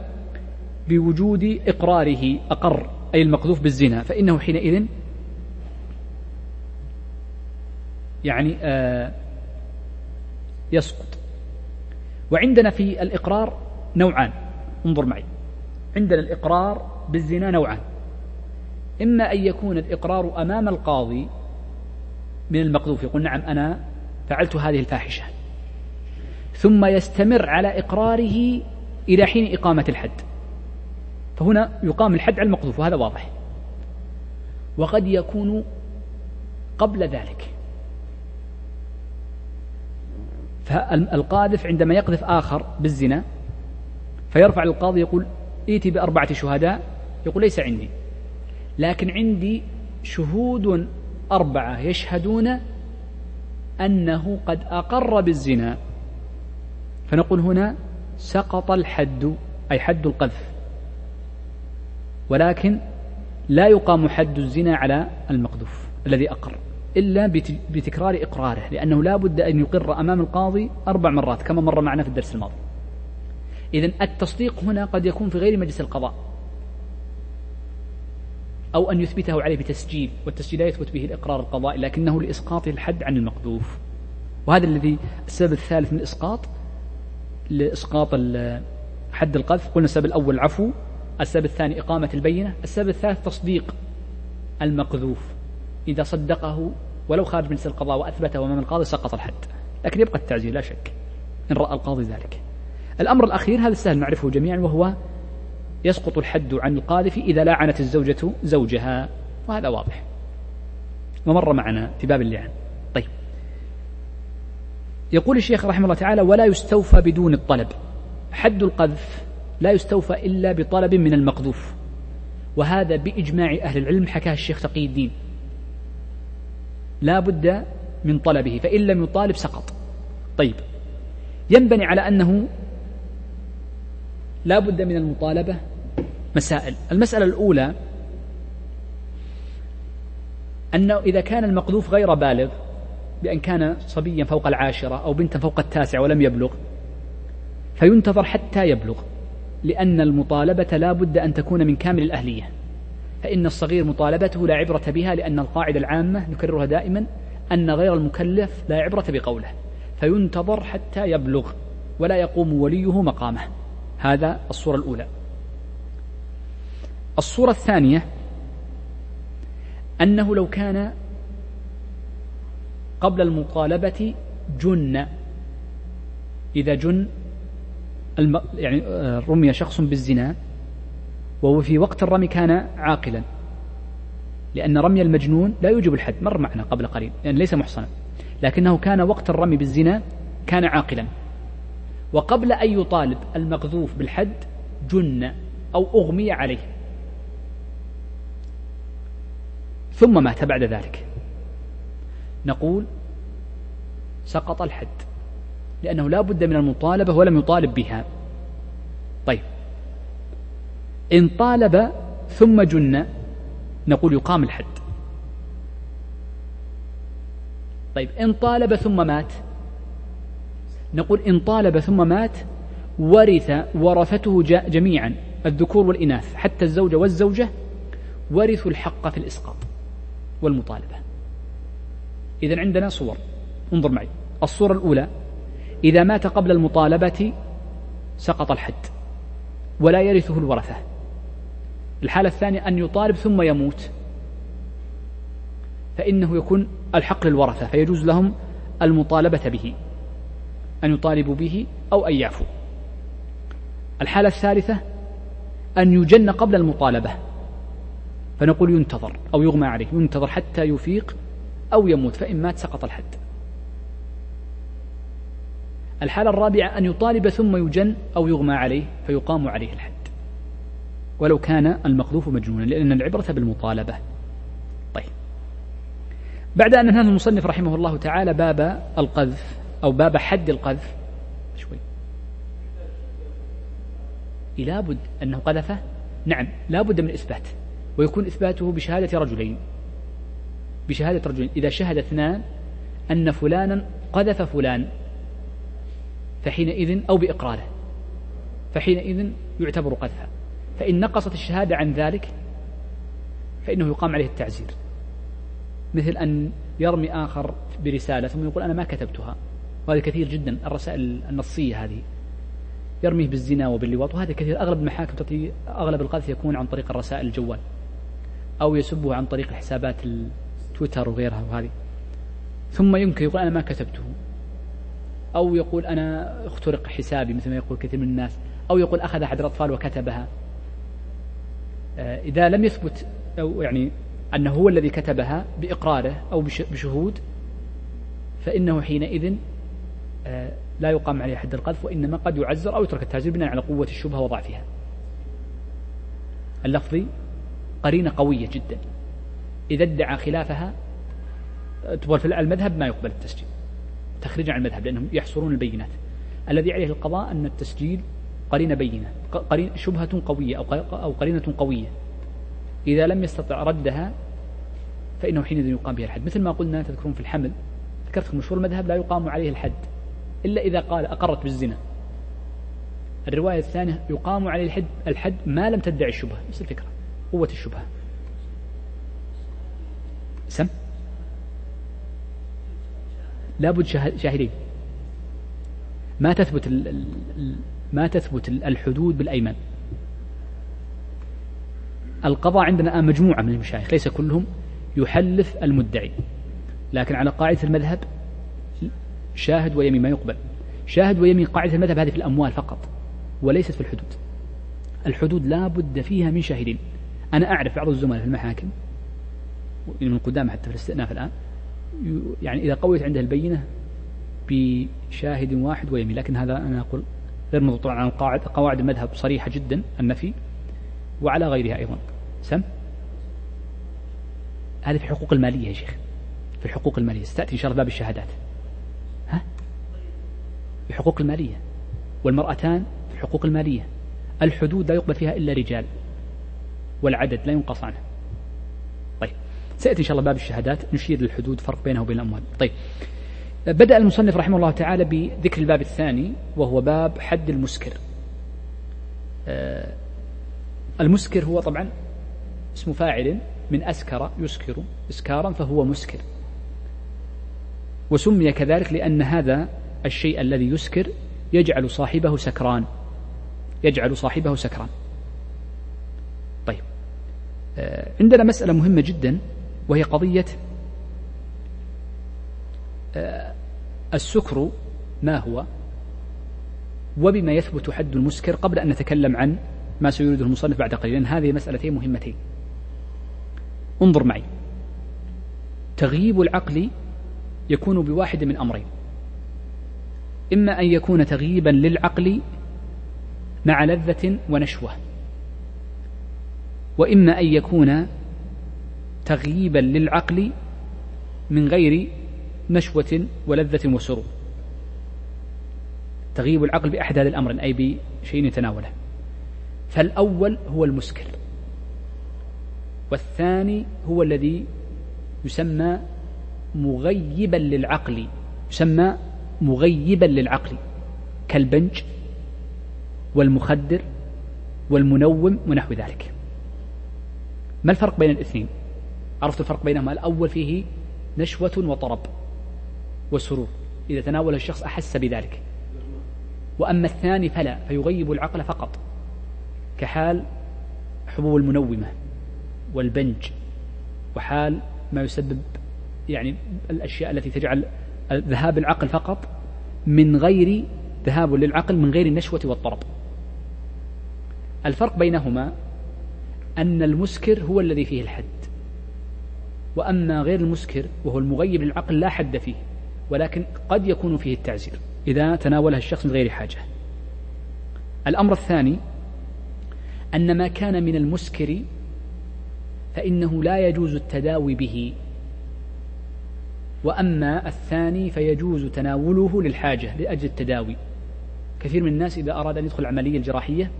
بوجود إقراره، أقر أي المقذوف بالزنا، فإنه حينئذ يعني آه يسقط. وعندنا في الإقرار نوعان، انظر معي، عندنا الإقرار بالزنا نوعان: إما أن يكون الإقرار أمام القاضي من المقذوف، يقول نعم أنا فعلت هذه الفاحشة، ثم يستمر على إقراره إلى حين إقامة الحد، فهنا يقام الحد على المقذوف، وهذا واضح. وقد يكون قبل ذلك، فالقاذف عندما يقذف آخر بالزنا فيرفع القاضي يقول ائتي بأربعة شهداء، يقول ليس عندي، لكن عندي شهود أربعة يشهدون أنه قد أقر بالزنا، فنقول هنا سقط الحد أي حد القذف، ولكن لا يقام حد الزنا على المقذوف الذي أقر إلا بتكرار إقراره، لأنه لا بد أن يقر أمام القاضي أربع مرات كما مر معنا في الدرس الماضي. إذن التصديق هنا قد يكون في غير مجلس القضاء، أو أن يثبته عليه بتسجيل، والتسجيل لا يثبت به الإقرار القضائي، لكنه لإسقاط الحد عن المقذوف. وهذا الذي السبب الثالث من إسقاط لإسقاط حد القذف. قلنا السبب الأول العفو، السبب الثاني إقامة البينة، السبب الثالث تصديق المقذوف، إذا صدقه ولو خارج مجلس القضاء وأثبته أمام القاضي سقط الحد، لكن يبقى التعزير لا شك إن رأى القاضي ذلك. الأمر الأخير هذا السهل نعرفه جميعا، وهو يسقط الحد عن القاذف إذا لعنت الزوجة زوجها، وهذا واضح ومر معنا في باب اللعن. طيب، يقول الشيخ رحمه الله تعالى: ولا يستوفى بدون الطلب. حد القذف لا يستوفى إلا بطلب من المقذوف، وهذا بإجماع أهل العلم، حكاه الشيخ تقي الدين، لا بد من طلبه، فإن لم يطالب سقط. طيب، ينبني على أنه لا بد من المطالبة مسائل. المسألة الأولى أنه إذا كان المقذوف غير بالغ، بأن كان صبيا فوق العاشرة أو بنتا فوق التاسعة ولم يبلغ، فينتظر حتى يبلغ، لأن المطالبة لا بد أن تكون من كامل الأهلية، فإن الصغير مطالبته لا عبرة بها، لأن القاعدة العامة نكررها دائما أن غير المكلف لا عبرة بقوله، فينتظر حتى يبلغ ولا يقوم وليه مقامه. هذا الصورة الأولى. الصورة الثانية أنه لو كان قبل المطالبة جن، إذا جن يعني رمي شخص بالزنا وهو في وقت الرمي كان عاقلا، لأن رمي المجنون لا يوجب الحد، مر معنا قبل قليل، لأن ليس محصنا، لكنه كان وقت الرمي بالزنا كان عاقلا، وقبل أن يطالب المقذوف بالحد جن أو أغمي عليه ثم مات بعد ذلك، نقول سقط الحد، لأنه لا بد من المطالبة ولم يطالب بها. طيب، إن طالب ثم جن، نقول يقام الحد. طيب، إن طالب ثم مات، نقول إن طالب ثم مات ورث ورثته جميعا الذكور والإناث حتى الزوجة والزوجة ورثوا الحق في الإسقاط والمطالبة. إذن عندنا صور، انظر معي. الصورة الأولى إذا مات قبل المطالبة سقط الحد ولا يرثه الورثة. الحالة الثانية أن يطالب ثم يموت، فإنه يكون الحق للورثة، فيجوز لهم المطالبة به، أن يطالبوا به أو أن يعفوا. الحالة الثالثة أن يجن قبل المطالبة، فنقول ينتظر أو يغمى عليه، ينتظر حتى يفيق أو يموت، فإن مات سقط الحد. الحالة الرابعة أن يطالب ثم يجن أو يغمى عليه، فيقام عليه الحد ولو كان المقذوف مجنونا، لأن العبرة بالمطالبة. طيب، بعد أن انهى المصنف رحمه الله تعالى باب القذف أو باب حد القذف شوي، لابد أنه قذفه، نعم لابد من إثبات، ويكون إثباته بشهادة رجلين، بشهادة رجلين. إذا شهد اثنان أن فلانا قذف فلان فحينئذ، أو بإقراره، فحينئذ يعتبر قذفا. فإن نقصت الشهادة عن ذلك فإنه يقام عليه التعزير، مثل أن يرمي آخر برسالة ثم يقول أنا ما كتبتها، وهذا كثير جدا، الرسائل النصية هذه يرميه بالزنا وباللواط، وهذا كثير، أغلب المحاكم تعطي، أغلب القذف يكون عن طريق الرسائل الجوال، أو يسبه عن طريق حسابات التويتر وغيرها وهذه، ثم ينكر يقول أنا ما كتبته، أو يقول أنا اخترق حسابي مثل ما يقول كثير من الناس، أو يقول أخذ أحد الأطفال وكتبها. إذا لم يثبت أو يعني أنه هو الذي كتبها بإقراره أو بشهود، فإنه حينئذ لا يقام عليه حد القذف، وإنما قد يعزر أو يترك التعزير بناء على قوة الشبهة وضعفها. اللفظي قرينة قوية جدا، إذا ادعى خلافها تبرر في المذهب ما يقبل التسجيل، تخرج عن المذهب، لأنهم يحصرون البينات. الذي عليه القضاء أن التسجيل قرينة بينة، قرينة شبهة قوية أو قرينة قوية، إذا لم يستطع ردها فإنه حينئذ يقام بها الحد، مثل ما قلنا تذكرون في الحمل، ذكرتكم مشهور المذهب لا يقام عليه الحد إلا إذا قال أقرت بالزنا. الرواية الثانية يقام عليه الحد الحد ما لم تدعي الشبهة، نفس الفكرة، قوة الشبهة. سم لابد شاهدين، ما تثبت ال ال ما تثبت الحدود بالأيمان. القضاء عندنا مجموعة من المشايخ، ليس كلهم، يحلف المدعي، لكن على قاعدة المذهب شاهد ويمين ما يقبل. شاهد ويمين قاعدة المذهب هذه في الأموال فقط وليست في الحدود. الحدود لا بد فيها من شاهدين. أنا أعرف بعض الزملاء في المحاكم من قدام حتى في الاستئناف الآن، يعني إذا قويت عندها البينة بشاهد واحد ويمين، لكن هذا أنا أقول غير مضطر عن قاعدة، قواعد المذهب صريحة جدا النفي، وعلى غيرها أيضا. سم هذه في الحقوق المالية يا شيخ، في الحقوق المالية ستأتي إن شاء الله باب الشهادات، ها في الحقوق المالية، والمرأتان في الحقوق المالية. الحدود لا يقبل فيها إلا رجال، والعدد لا ينقص عنه. طيب، سيأتي إن شاء الله باب الشهادات نشير للحدود، فرق بينها وبين الأموال. طيب، بدأ المصنف رحمه الله تعالى بذكر الباب الثاني وهو باب حد المسكر. المسكر هو طبعا اسم فاعل من أسكر يسكر إسكارا فهو مسكر، وسمي كذلك لأن هذا الشيء الذي يسكر يجعل صاحبه سكران يجعل صاحبه سكران. طيب، عندنا مسألة مهمة جدا وهي قضية السكر ما هو وبما يثبت حد المسكر، قبل أن نتكلم عن ما سيريده المصنف بعد قليل، لأن هذه مسألتين مهمتين. انظر معي، تغييب العقل يكون بواحد من أمرين، إما أن يكون تغييبا للعقل مع لذة ونشوة، وإما أن يكون تغييبا للعقل من غير نشوة ولذة وسرور. تغييب العقل بأحد هذا الأمر، أي بشيء يتناوله. فالأول هو المسكر، والثاني هو الذي يسمى مغيبا للعقل يسمى مغيبا للعقل كالبنج والمخدر والمنوم ونحو ذلك. ما الفرق بين الاثنين؟ عرفت الفرق بينهما؟ الأول فيه نشوة وطرب وسرور، إذا تناول الشخص أحس بذلك، وأما الثاني فلا، فيغيب العقل فقط، كحال حبوب المنومة والبنج وحال ما يسبب يعني الأشياء التي تجعل ذهاب العقل فقط، من غير ذهاب للعقل من غير النشوة والطرب. الفرق بينهما أن المسكر هو الذي فيه الحد، وأما غير المسكر وهو المغيب للعقل لا حد فيه، ولكن قد يكون فيه التعزير إذا تناولها الشخص من غير حاجة. الأمر الثاني أن ما كان من المسكر فإنه لا يجوز التداوي به، وأما الثاني فيجوز تناوله للحاجة لأجل التداوي. كثير من الناس إذا أراد أن يدخل العملية الجراحية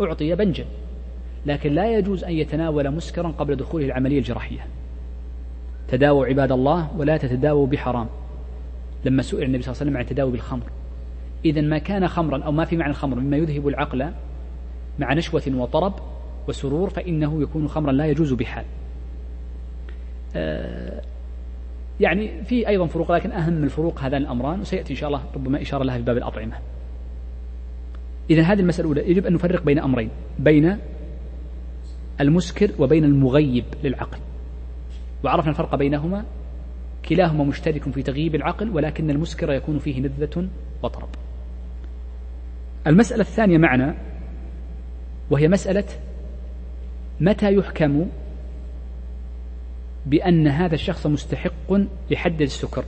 أعطي بنجا، لكن لا يجوز أن يتناول مسكرا قبل دخوله العملية الجراحية. تداووا عباد الله ولا تتداووا بحرام، لما سئل النبي صلى الله عليه وسلم عن التداوي بالخمر. إذا ما كان خمرا أو ما في معنى الخمر مما يذهب العقل مع نشوة وطرب وسرور فإنه يكون خمرا لا يجوز بحال. آه يعني في أيضا فروق، لكن أهم الفروق هذان الأمران، وسيأتي إن شاء الله ربما إشارة لها في باب الأطعمة. إذن هذه المسألة الأولى، يجب أن نفرق بين أمرين، بين المسكر وبين المغيب للعقل، وعرفنا الفرق بينهما. كلاهما مشترك في تغييب العقل، ولكن المسكر يكون فيه لذة وطرب. المسألة الثانية معنا وهي مسألة متى يحكم بأن هذا الشخص مستحق لحد السكر.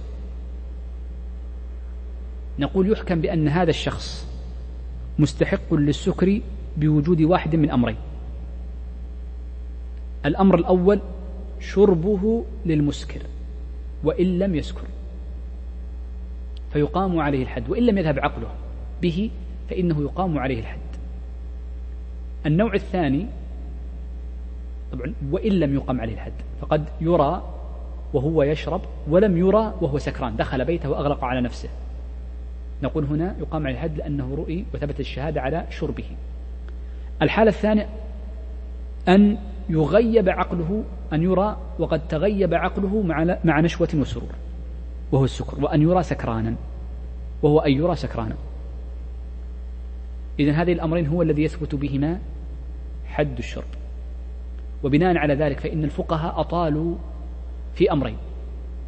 نقول يحكم بأن هذا الشخص مستحق للسكر بوجود واحد من أمرين. الأمر الأول شربه للمسكر وإن لم يسكر، فيقام عليه الحد، وإن لم يذهب عقله به فإنه يقام عليه الحد. النوع الثاني طبعا وإن لم يقام عليه الحد، فقد يرى وهو يشرب ولم يرى وهو سكران، دخل بيته وأغلق على نفسه، نقول هنا يقام عليه الحد لأنه رؤي وثبت الشهادة على شربه. الحالة الثانية أن يغيب عقله، أن يرى وقد تغيب عقله مع نشوة وسرور وهو السكر، وأن يرى سكرانا وهو أن يرى سكرانا. إذن هذه الأمرين هو الذي يثبت بهما حد الشرب. وبناء على ذلك فإن الفقهاء أطالوا في أمرين.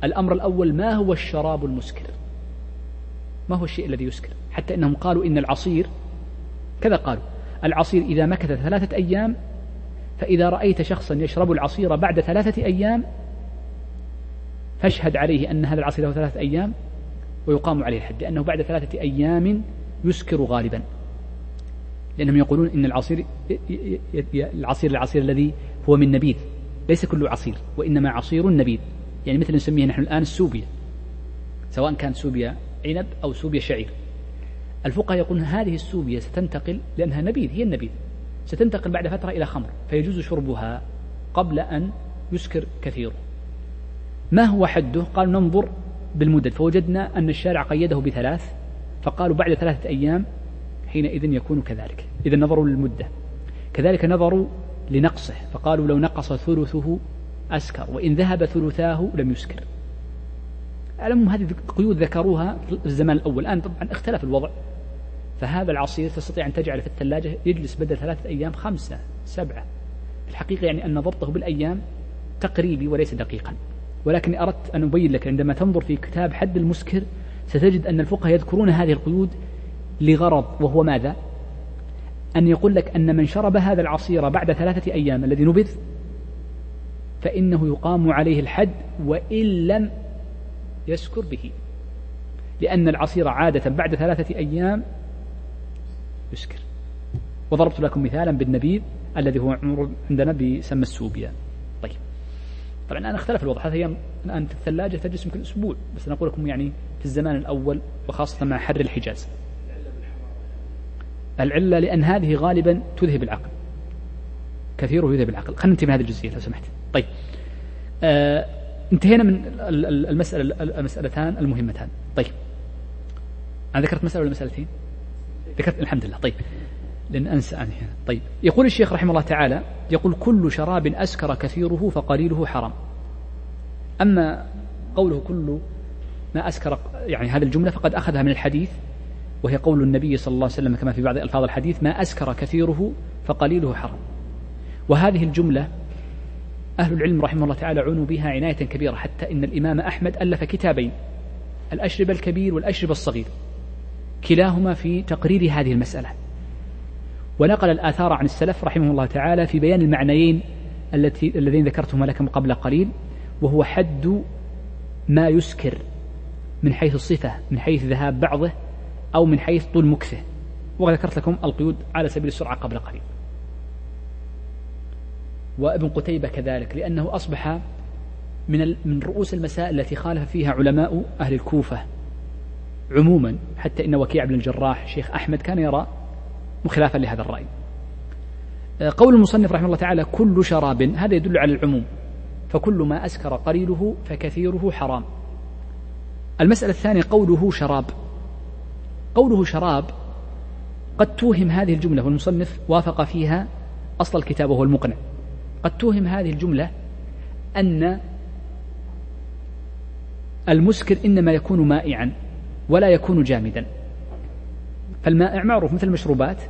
الأمر الأول ما هو الشراب المسكر، ما هو الشيء الذي يسكر، حتى إنهم قالوا إن العصير كذا، قالوا العصير إذا مكث ثلاثة أيام، فإذا رأيت شخصا يشرب العصير بعد ثلاثة أيام فاشهد عليه أن هذا العصير له ثلاثة أيام ويقام عليه الحد، لأنه بعد ثلاثة أيام يسكر غالبا، لأنهم يقولون إن العصير العصير العصير الذي هو من نبيذ، ليس كل عصير وإنما عصير النبيذ، يعني مثل نسميه نحن الآن السوبيا، سواء كان سوبيا عنب أو سوبيا شعير. الفقهاء يقولون هذه السوبيا ستنتقل، لأنها نبيذ، هي النبيذ ستنتقل بعد فترة إلى خمر، فيجوز شربها قبل أن يسكر كثيره. ما هو حده؟ قال ننظر بالمدد، فوجدنا أن الشارع قيده بثلاث، فقالوا بعد ثلاثة أيام حينئذ يكون كذلك. إذن نظروا للمدة. كذلك نظروا لنقصه، فقالوا لو نقص ثلثه أسكر، وإن ذهب ثلثاه لم يسكر. ألم هذه القيود ذكروها في الزمان الأول، الآن طبعا اختلف الوضع، فهذا العصير تستطيع أن تجعله في الثلاجة يجلس بدل ثلاثة أيام خمسة سبعة. في الحقيقة يعني أن ضبطه بالأيام تقريبي وليس دقيقا، ولكن أردت أن أبين لك عندما تنظر في كتاب حد المسكر ستجد أن الفقهاء يذكرون هذه القيود لغرض، وهو ماذا؟ أن يقول لك أن من شرب هذا العصير بعد ثلاثة أيام الذي نبذ فإنه يقام عليه الحد وإن لم يسكر به، لأن العصير عادة بعد ثلاثة أيام يسكر. وضربت لكم مثالا بالنبيذ الذي هو عندنا بسمى السوبيا. طيب طبعا الآن اختلف الوضع، هذه الآن في الثلاجة تجلس يمكن أسبوع، بس نقول لكم يعني في الزمان الأول وخاصة مع حر الحجاز. العلة لأن هذه غالبا تذهب العقل، كثيره يذهب العقل. خلينا ننتهي من هذه الجزئية لو سمحت. طيب آه انتهينا من المسألة المسألتان المهمتان. طيب أنا ذكرت مسألة ولا مسألتين؟ ذكرت، الحمد لله. طيب لأن أنسى أنا هنا. طيب يقول الشيخ رحمه الله تعالى، يقول كل شراب أسكر كثيره فقليله حرام. أما قوله كل ما أسكر، يعني هذه الجملة فقد أخذها من الحديث، وهي قول النبي صلى الله عليه وسلم كما في بعض ألفاظ الحديث: ما أسكر كثيره فقليله حرام. وهذه الجملة أهل العلم رحمه الله تعالى عنوا بها عناية كبيرة، حتى إن الإمام أحمد ألف كتابين: الأشرب الكبير والأشرب الصغير، كلاهما في تقرير هذه المسألة، ونقل الآثار عن السلف رحمه الله تعالى في بيان المعنيين اللذين ذكرتهما لكم قبل قليل، وهو حد ما يسكر من حيث الصفة، من حيث ذهاب بعضه، أو من حيث طول مكثه. وذكرت لكم القيود على سبيل السرعة قبل قليل. وابن قتيبة كذلك، لأنه أصبح من من رؤوس المسائل التي خالف فيها علماء أهل الكوفة عموما، حتى إن وكيع بن الجراح شيخ أحمد كان يرى مخلافا لهذا الرأي. قول المصنف رحمه الله تعالى كل شراب، هذا يدل على العموم، فكل ما أسكر قليله فكثيره حرام. المسألة الثانية قوله شراب. قوله شراب قد توهم هذه الجملة، والمصنف وافق فيها أصل الكتاب وهو المقنع، قد توهم هذه الجملة أن المسكر إنما يكون مائعا ولا يكون جامدا. فالمائع معروف مثل المشروبات،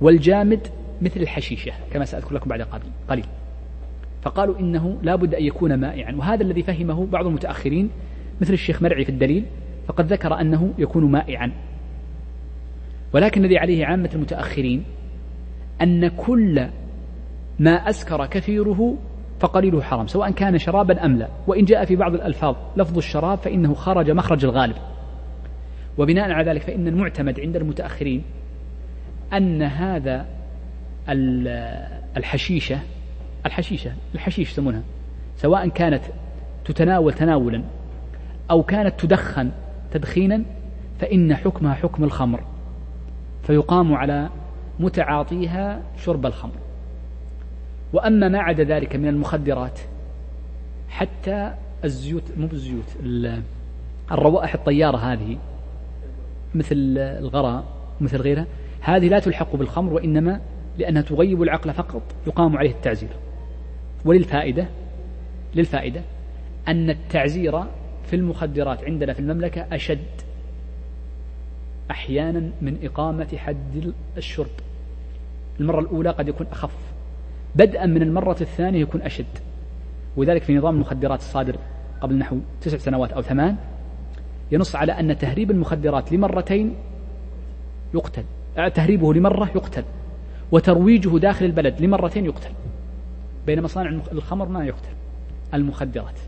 والجامد مثل الحشيشة كما سأذكر لكم بعد قليل. فقالوا إنه لا بد أن يكون مائعا، وهذا الذي فهمه بعض المتأخرين مثل الشيخ مرعي في الدليل، فقد ذكر أنه يكون مائعا. ولكن الذي عليه عامة المتأخرين أن كل ما أسكر كثيره فقليله حرام، سواء كان شرابا أم لا، وإن جاء في بعض الألفاظ لفظ الشراب فإنه خرج مخرج الغالب. وبناء على ذلك فإن المعتمد عند المتأخرين أن هذا الحشيشة الحشيشة الحشيش يسمونها، سواء كانت تتناول تناولا أو كانت تدخن تدخينا، فإن حكمها حكم الخمر، فيقام على متعاطيها شرب الخمر. وأما ما عدا ذلك من المخدرات، حتى الزيوت، مو بالزيوت، الروائح الطيارة هذه مثل الغراء مثل غيرها، هذه لا تلحق بالخمر، وإنما لأنها تغيب العقل فقط يقام عليه التعزير. وللفائدة للفائدة أن التعزير في المخدرات عندنا في المملكة أشد أحيانا من إقامة حد الشرب. المرة الأولى قد يكون أخف، بدءا من المرة الثانية يكون أشد. وذلك في نظام المخدرات الصادر قبل نحو تسع سنوات أو ثمان ينص على أن تهريب المخدرات لمرتين يقتل، تهريبه لمرة يقتل، وترويجه داخل البلد لمرتين يقتل، بينما صانع الخمر ما يقتل، المخدرات.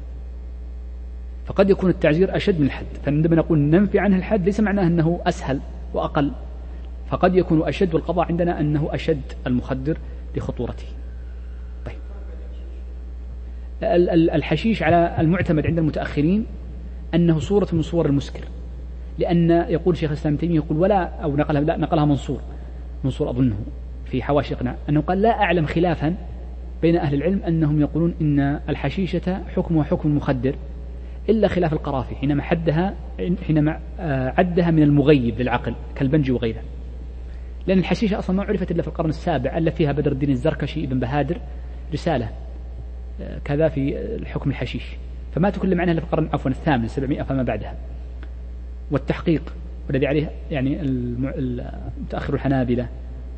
فقد يكون التعزير أشد من الحد، فعندما نقول ننفي عنه الحد ليس معناه أنه أسهل وأقل، فقد يكون أشد، والقضاء عندنا أنه أشد المخدر لخطورته. طيب الحشيش على المعتمد عند المتأخرين أنه صورة من صور المسكر، لأن يقول شيخ الإسلام ابن تيمية، يقول ولا أو نقلها لا نقلها منصور منصور أظنه في حواشقنا، أنه قال لا أعلم خلافا بين أهل العلم أنهم يقولون إن الحشيشة حكمها حكم المخدر، إلا خلاف القرافي حينما حدها حينما عدها من المغيب للعقل كالبنجي وغيره، لأن الحشيشة أصلا ما عرفت إلا في القرن السابع، ألف فيها بدر الدين الزركشي ابن بهادر رسالة كذا في حكم الحشيش، فما تكلم عنها إلا في القرن عفوا الثامن سبعمائة فما بعدها. والتحقيق والذي عليه يعني متأخر الحنابلة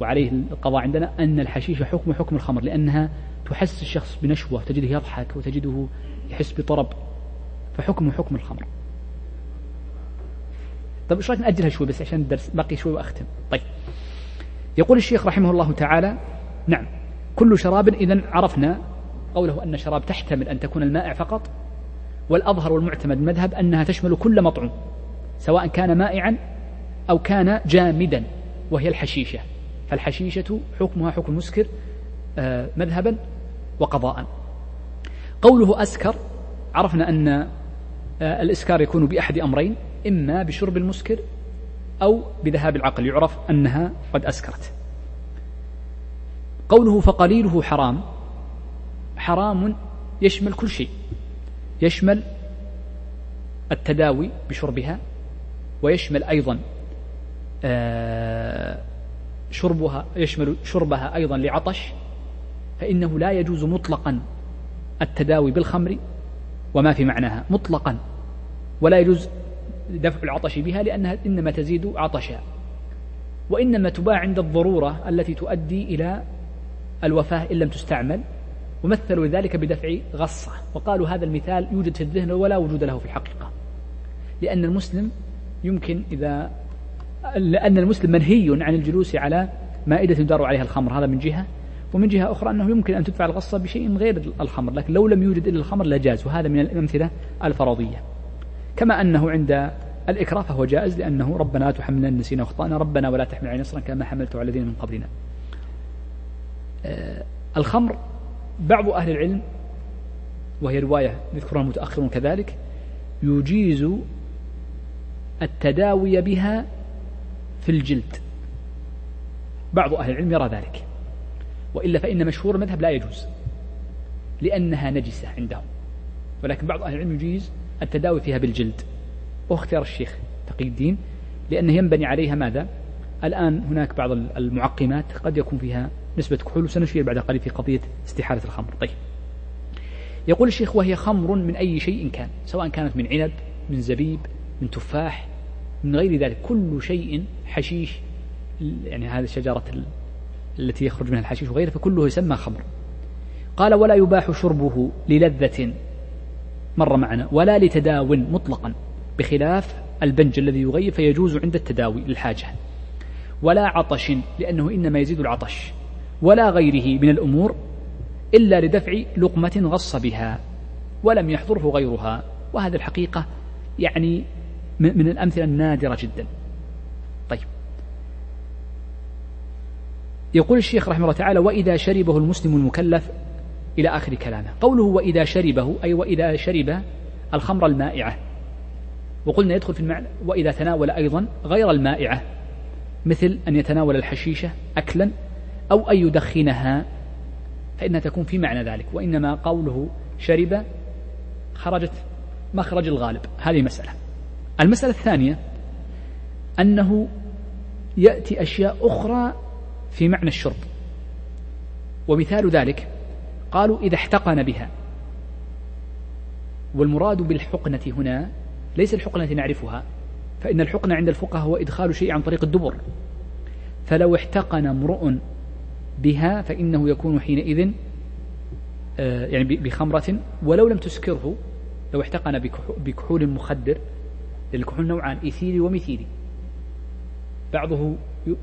وعليه القضاء عندنا أن الحشيشة حكم حكم الخمر، لأنها تحس الشخص بنشوة، تجده يضحك وتجده يحس بطرب، فحكمه حكم الخمر. طيب إيش رأيك نأجلها شوي بس عشان الدرس باقي شوي وأختم. طيب يقول الشيخ رحمه الله تعالى: نعم كل شراب. إذن عرفنا قوله أن شراب تحتمل أن تكون المائع فقط، والأظهر والمعتمد المذهب أنها تشمل كل مطعوم سواء كان مائعا أو كان جامدا، وهي الحشيشة. فالحشيشة حكمها حكم المسكر مذهبا وقضاء. قوله أسكر، عرفنا أن الإسكار يكون بأحد أمرين، إما بشرب المسكر أو بذهاب العقل يعرف أنها قد أسكرت. قوله فقليله حرام، حرام يشمل كل شيء، يشمل التداوي بشربها، ويشمل أيضا شربها يشمل شربها أيضا لعطش، فإنه لا يجوز مطلقا التداوي بالخمر وما في معناها مطلقا، ولا يجوز دفع العطش بها لأنها إنما تزيد عطشا، وإنما تباع عند الضرورة التي تؤدي إلى الوفاة إن لم تستعمل. ومثلوا ذلك بدفع غصة، وقالوا هذا المثال يوجد في الذهن ولا وجود له في الحقيقة، لأن المسلم يمكن إذا لأن المسلم منهي عن الجلوس على مائدة يدار عليها الخمر، هذا من جهة، ومن جهة أخرى أنه يمكن أن تدفع الغصة بشيء غير الخمر، لكن لو لم يوجد إلا الخمر لجاز، وهذا من الأمثلة الفرضية. كما أنه عند الإكراه فهو جائز، لأنه ربنا لا تحملنا نسينا وخطأنا ربنا ولا تحمل علينا إصرا كما حملته على الذين من قبلنا. الخمر بعض أهل العلم، وهي رواية يذكرها المتأخرون كذلك، يجيز التداوي بها في الجلد، بعض أهل العلم يرى ذلك، وإلا فإن مشهور المذهب لا يجوز لأنها نجسة عندهم، ولكن بعض أهل العلم يجيز التداوي فيها بالجلد، واختيار الشيخ تقي الدين لأنه ينبني عليها ماذا؟ الآن هناك بعض المعقمات قد يكون فيها نسبة كحول، وسنشير بعد قليل في قضية استحالة الخمر. طيب يقول الشيخ: وهي خمر من أي شيء كان، سواء كانت من عنب، من زبيب، من تفاح، من غير ذلك، كل شيء حشيش، يعني هذه الشجرة التي يخرج منها الحشيش وغيره، فكله يسمى خمر. قال: ولا يباح شربه للذة، مر معنا، ولا لتداو مطلقا، بخلاف البنج الذي يغيب فيجوز عند التداوي للحاجة، ولا عطش لأنه إنما يزيد العطش، ولا غيره من الأمور إلا لدفع لقمة غص بها ولم يحضره غيرها. وهذا الحقيقة يعني من الأمثلة النادرة جدا. طيب يقول الشيخ رحمه الله تعالى: وإذا شربه المسلم المكلف، إلى آخر كلامه. قوله وإذا شربه، أي وإذا شرب الخمر المائعة، وقلنا يدخل في المعنى وإذا تناول أيضا غير المائعة، مثل أن يتناول الحشيشة أكلا أو أن يدخنها، فإنها تكون في معنى ذلك، وإنما قوله شرب خرجت مخرج الغالب. هذه مسألة. المسألة الثانية أنه يأتي أشياء أخرى في معنى الشرب، ومثال ذلك قالوا إذا احتقن بها، والمراد بالحقنة هنا ليس الحقنة نعرفها، فإن الحقنة عند الفقهاء هو إدخال شيء عن طريق الدبر، فلو احتقن امرؤ بها فإنه يكون حينئذ يعني بخمرة ولو لم تسكره. لو احتقن بكحول مخدر، الكحول نوعان إثيري وميثيلي، بعضه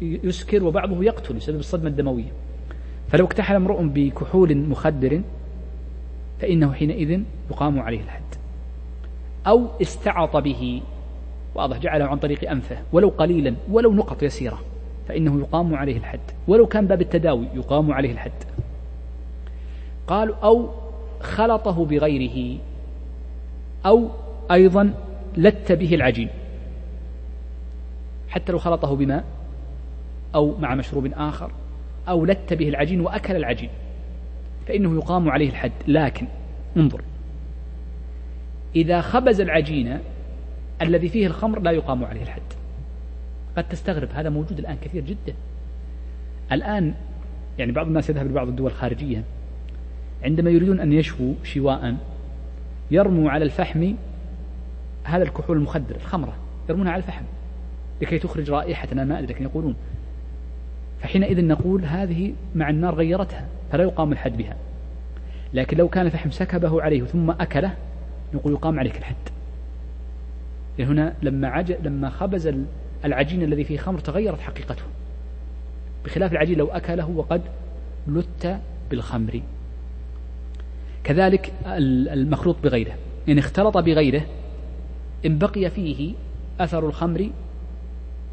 يسكر وبعضه يقتل بسبب الصدمة الدموية، فلو اكتحل امرؤ بكحول مخدر فإنه حينئذ يقام عليه الحد. أو استعط به، واضح، جعله عن طريق أنفه ولو قليلا ولو نقط يسيرة، فإنه يقام عليه الحد، ولو كان باب التداوي يقام عليه الحد. قالوا أو خلطه بغيره، أو أيضا لت به العجين، حتى لو خلطه بماء أو مع مشروب آخر، أو لت به العجين وأكل العجين، فإنه يقام عليه الحد. لكن انظر، إذا خبز العجينة الذي فيه الخمر لا يقام عليه الحد. قد تستغرب، هذا موجود الآن كثير جدا. الآن يعني بعض الناس يذهب لبعض الدول الخارجية عندما يريدون أن يشووا شواء يرموا على الفحم هذا الكحول المخدر الخمرة، يرمونها على الفحم لكي تخرج رائحة ما لكن يقولون، فحينئذ نقول هذه مع النار غيرتها فلا يقام الحد بها. لكن لو كان الفحم سكبه عليه ثم أكله نقول يقام عليك الحد. هنا لما عج لما خبز العجين الذي فيه خمر تغيرت حقيقته، بخلاف العجين لو أكله وقد لت بالخمر. كذلك المخلوط بغيره، إن اختلط بغيره إن بقي فيه أثر الخمر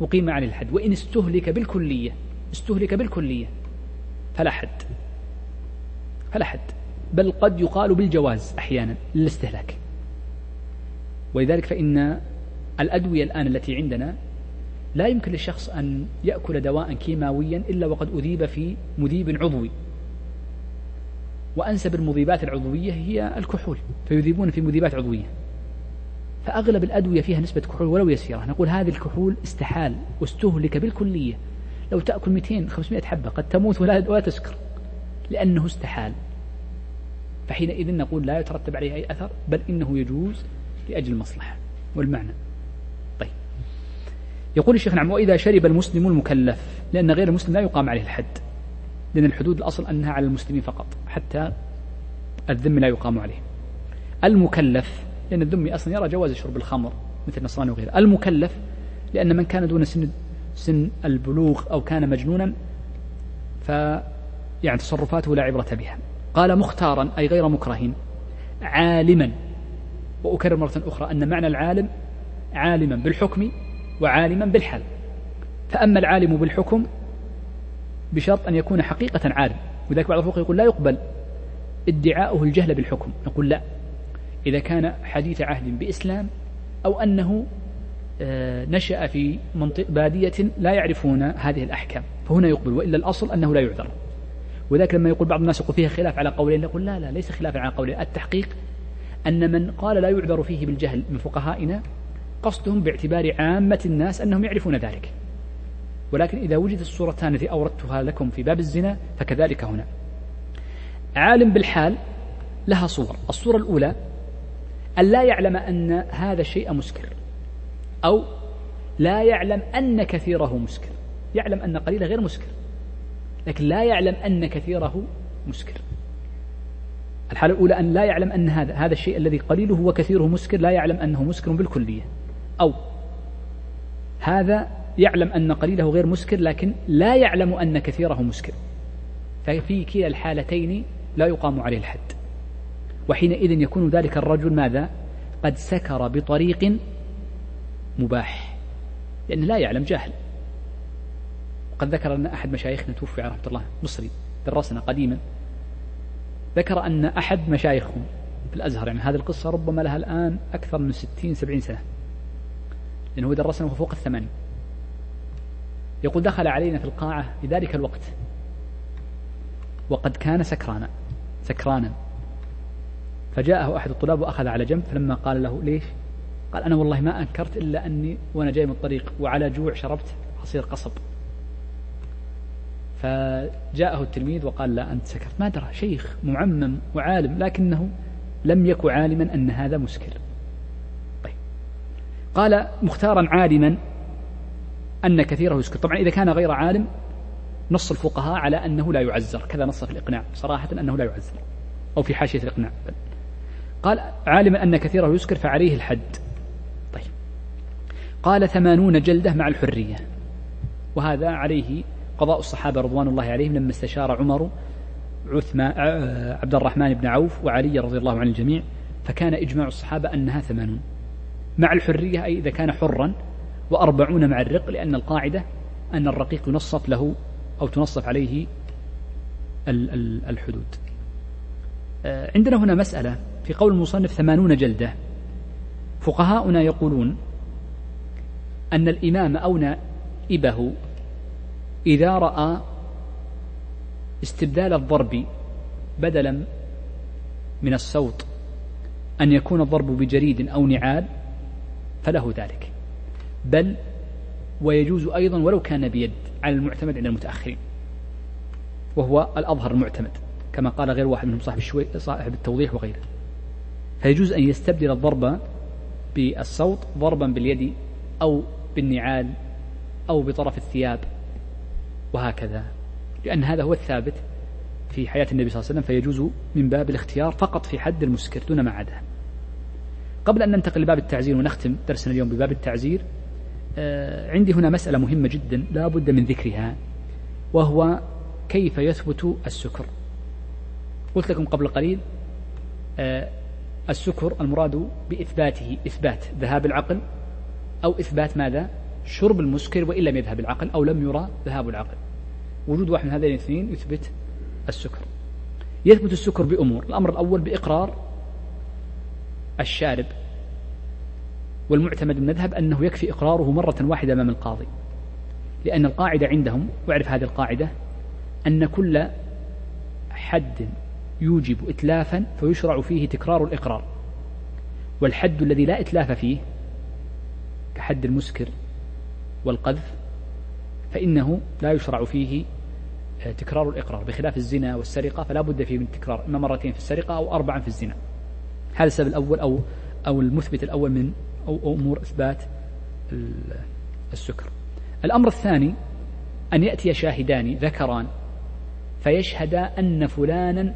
أقيم عليه الحد، وإن استهلك بالكلية استهلك بالكلية فلا حد فلا حد، بل قد يقال بالجواز أحيانا للاستهلاك. ولذلك فإن الأدوية الآن التي عندنا لا يمكن للشخص أن يأكل دواء كيماويا إلا وقد أذيب في مذيب عضوي، وأنسب المذيبات العضوية هي الكحول، فيذيبون في مذيبات عضوية، فأغلب الأدوية فيها نسبة كحول ولو يسيرة. نقول هذه الكحول استحال واستهلك بالكلية، لو تأكل مئتين خمسمئة حبة قد تموت ولا تسكر لأنه استحال. فحينئذ نقول لا يترتب عليه أي أثر، بل إنه يجوز لأجل المصلحة والمعنى. طيب، يقول الشيخ نعم، وإذا شرب المسلم المكلف، لأن غير المسلم لا يقام عليه الحد، لأن الحدود الأصل أنها على المسلمين فقط، حتى الذم لا يقام عليه. المكلف لأن الذم أصلا يرى جواز شرب الخمر مثل النصراني وغيره. المكلف لأن من كان دون سن سن البلوغ أو كان مجنونا ف يعني تصرفاته لا عبرة بها. قال مختارا أي غير مكره، عالما، وأكرر مرة أخرى أن معنى العالم عالما بالحكم وعالما بالحال. فأما العالم بالحكم بشرط أن يكون حقيقة عالم، وذلك بعض الفقهاء يقول لا يقبل ادعاؤه الجهل بالحكم، نقول لا، إذا كان حديث عهد بإسلام أو أنه نشأ في منطقة بادية لا يعرفون هذه الأحكام فهنا يقبل، وإلا الأصل أنه لا يعذر. وذلك لما يقول بعض الناس يقول فيها خلاف على قولين، نقول لا لا ليس خلافا على قولين، التحقيق أن من قال لا يعذر فيه بالجهل من فقهائنا قصدهم باعتبار عامة الناس أنهم يعرفون ذلك، ولكن إذا وجدت الصورتان التي أوردتها لكم في باب الزنا فكذلك هنا. عالم بالحال لها صور، الصورة الأولى أن لا يعلم أن هذا الشيء مسكر، أو لا يعلم أن كثيره مسكر، يعلم أن قليله غير مسكر لكن لا يعلم أن كثيره مسكر. الحالة الأولى أن لا يعلم أن هذا هذا الشيء الذي قليله وكثيره مسكر، لا يعلم أنه مسكر بالكلية، أو هذا يعلم أن قليله غير مسكر لكن لا يعلم أن كثيره مسكر، ففي كلا الحالتين لا يقام عليه الحد. وحينئذ يكون ذلك الرجل ماذا؟ قد سكر بطريق مباح لأنه لا يعلم، جاهل. قد ذكر أن أحد مشايخنا توفي رحمه الله، مصري درسنا قديما، ذكر أن أحد مشايخهم في الأزهر، يعني هذه القصة ربما لها الآن أكثر من ستين سبعين سنة لأنه درسنا وهو فوق الثمانين، يقول دخل علينا في القاعة في ذلك الوقت وقد كان سكرانا سكرانا فجاءه أحد الطلاب وأخذ على جنب، فلما قال له ليش؟ قال أنا والله ما أنكرت إلا أني وأنا جاي من الطريق وعلى جوع شربت عصير قصب. فجاءه التلميذ وقال لا أنت سكرت، ما درى، شيخ معمم وعالم لكنه لم يكن عالما أن هذا مسكر. طيب، قال مختارا عالما أن كثيره يسكر، طبعا إذا كان غير عالم نص الفقهاء على أنه لا يعزر، كذا نص في الإقناع صراحة أنه لا يعزر أو في حاشية الإقناع. قال عالما أن كثيره يسكر فعليه الحد. طيب، قال ثمانون جلدة مع الحرية، وهذا عليه قضاء الصحابة رضوان الله عليهم لما استشار عمر عثمان عبد الرحمن بن عوف وعلي رضي الله عن الجميع، فكان إجماع الصحابة أنها ثمانون مع الحرية، أي إذا كان حرا، وأربعون مع الرق، لأن القاعدة أن الرقيق ينصف له أو تنصف عليه الحدود. عندنا هنا مسألة في قول المصنف ثمانون جلدة، فقهاؤنا يقولون أن الإمام أو نائبه إذا رأى استبدال الضرب بدلا من الصوت أن يكون الضرب بجريد أو نعال فله ذلك، بل ويجوز أيضا ولو كان بيد على المعتمد عند المتأخرين، وهو الأظهر المعتمد كما قال غير واحد منهم صاحب الشوي صاحب التوضيح وغيره. فيجوز أن يستبدل الضرب بالصوت ضربا باليد أو بالنعال أو بطرف الثياب وهكذا، لأن هذا هو الثابت في حياة النبي صلى الله عليه وسلم، فيجوز من باب الاختيار فقط في حد المسكر دون ما عداه. قبل أن ننتقل لباب التعزير ونختم درسنا اليوم بباب التعزير، عندي هنا مسألة مهمة جدا لا بد من ذكرها، وهو كيف يثبت السكر. قلت لكم قبل قليل السكر المراد بإثباته إثبات ذهاب العقل أو إثبات ماذا؟ شرب المسكر وإن لم يذهب العقل أو لم يرى ذهاب العقل. وجود واحد من هذين الاثنين يثبت السكر. يثبت السكر بأمور: الأمر الأول بإقرار الشارب، والمعتمد المذهب أنه يكفي إقراره مرة واحدة أمام القاضي، لأن القاعدة عندهم، واعرف هذه القاعدة، أن كل حد يوجب إتلافا فيشرع فيه تكرار الإقرار، والحد الذي لا إتلاف فيه كحد المسكر والقذف فإنه لا يشرع فيه تكرار الإقرار، بخلاف الزنا والسرقة فلا بد فيه من التكرار، إما مرتين في السرقة أو أربعا في الزنا. هذا السبب الأول أو أو المثبت الأول من أو أمور إثبات السكر. الأمر الثاني أن يأتي شاهدان ذكران فيشهدا أن فلانا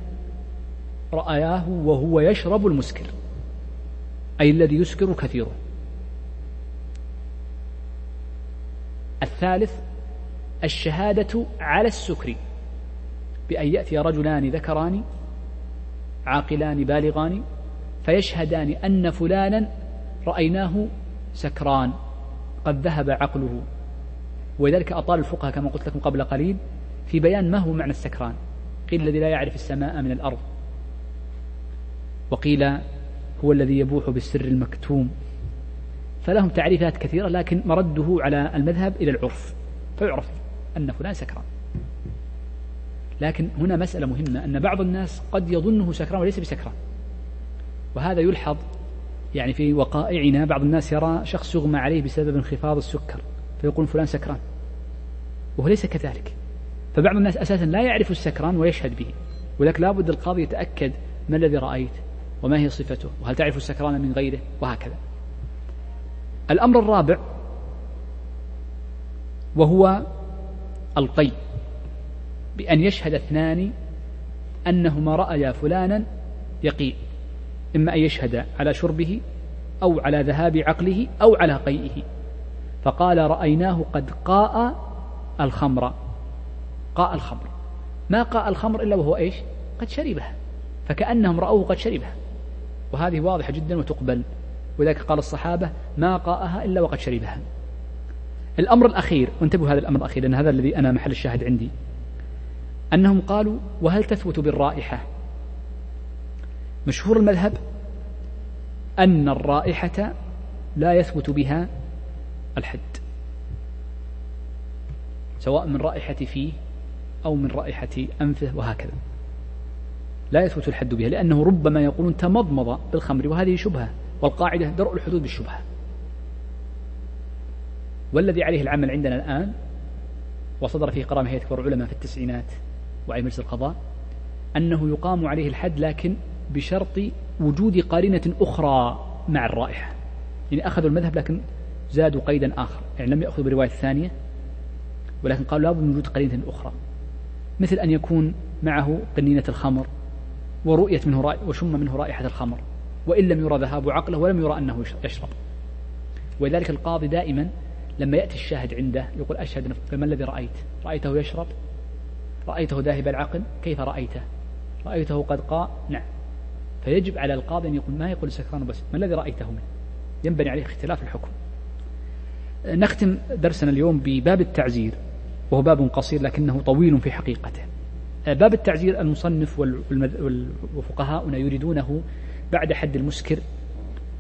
رآه وهو يشرب المسكر، أي الذي يسكر كثيره. الثالث الشهادة على السكر، بأن يأتي رجلان ذكران عاقلان بالغان فيشهدان أن فلانا رأيناه سكران قد ذهب عقله. ولذلك أطال الفقهاء كما قلت لكم قبل قليل في بيان ما هو معنى السكران، قيل الذي لا يعرف السماء من الأرض، وقيل هو الذي يبوح بالسر المكتوم، فلهم تعريفات كثيرة، لكن مرده على المذهب إلى العرف، فيعرف أن فلان سكران. لكن هنا مسألة مهمة، أن بعض الناس قد يظنه سكران وليس بسكران، وهذا يلحظ يعني في وقائعنا، بعض الناس يرى شخص يغمى عليه بسبب انخفاض السكر فيقول فلان سكران وهو ليس كذلك، فبعض الناس أساسا لا يعرف السكران ويشهد به. ولكن لابد القاضي يتأكد ما الذي رأيت وما هي صفته وهل تعرف السكران من غيره وهكذا. الأمر الرابع وهو القي، بأن يشهد اثنان أنهما رأيا فلانا يقي، إما أن يشهد على شربه أو على ذهاب عقله أو على قيئه، فقال رأيناه قد قاء الخمر، قاء الخمر، ما قاء الخمر إلا وهو إيش؟ قد شربها، فكأنهم رأوه قد شربها، وهذه واضحة جدا وتقبل، ولذلك قال الصحابة ما قاءها إلا وقد شربها. الأمر الأخير، وانتبهوا هذا الأمر الأخير لأن هذا الذي أنا محل الشاهد عندي، أنهم قالوا وهل تثبت بالرائحة؟ مشهور المذهب أن الرائحة لا يثبت بها الحد، سواء من رائحة فيه أو من رائحة أنفه وهكذا، لا يثبت الحد بها، لأنه ربما يقولون تمضمض بالخمر، وهذه شبهة، والقاعدة درء الحدود بالشبهة. والذي عليه العمل عندنا الآن وصدر فيه قرار هيئة كبار العلماء في التسعينات وعلى مجلس القضاء أنه يقام عليه الحد، لكن بشرط وجود قارنة أخرى مع الرائحة، يعني أخذوا المذهب لكن زادوا قيدا آخر، يعني لم يأخذوا برواية ثانية ولكن قالوا لابد من وجود قرينة أخرى، مثل أن يكون معه قنينة الخمر ورؤية منه رائ... وشم منه رائحة الخمر، وإن لم يرى ذهاب عقله ولم يرى أنه يشرب. ولذلك القاضي دائما لما يأتي الشاهد عنده يقول أشهد فما الذي رأيت؟ رأيته يشرب؟ رأيته ذاهب العقل؟ كيف رأيته؟ رأيته قد قاء؟ نعم. فيجب على القاضي أن يقول، ما يقول سكران بس، ما الذي رأيته منه؟ ينبني عليه اختلاف الحكم. نختم درسنا اليوم بباب التعزير، وهو باب قصير لكنه طويل في حقيقته. باب التعزير المصنف وفقهاؤنا يريدونه بعد حد المسكر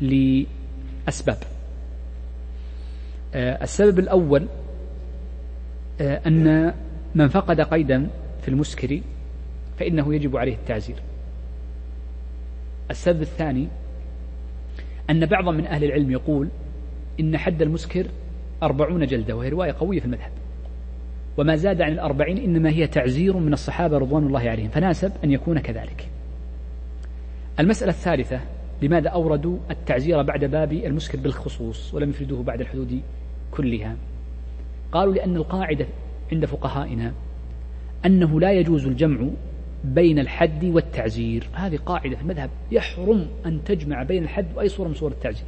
لأسباب. السبب الأول أن من فقد قيدا في المسكر فإنه يجب عليه التعزير. السبب الثاني أن بعضا من أهل العلم يقول إن حد المسكر أربعون جلدة، وهي رواية قوية في المذهب، وما زاد عن الأربعين إنما هي تعزير من الصحابة رضوان الله عليهم، فناسب أن يكون كذلك. المسألة الثالثة، لماذا أوردوا التعزير بعد باب المسكر بالخصوص ولم يفردوه بعد الحدود كلها؟ قالوا لأن القاعدة عند فقهائنا أنه لا يجوز الجمع بين الحد والتعزير، هذه قاعدة في المذهب، يحرم أن تجمع بين الحد وأي صورة من صور التعزير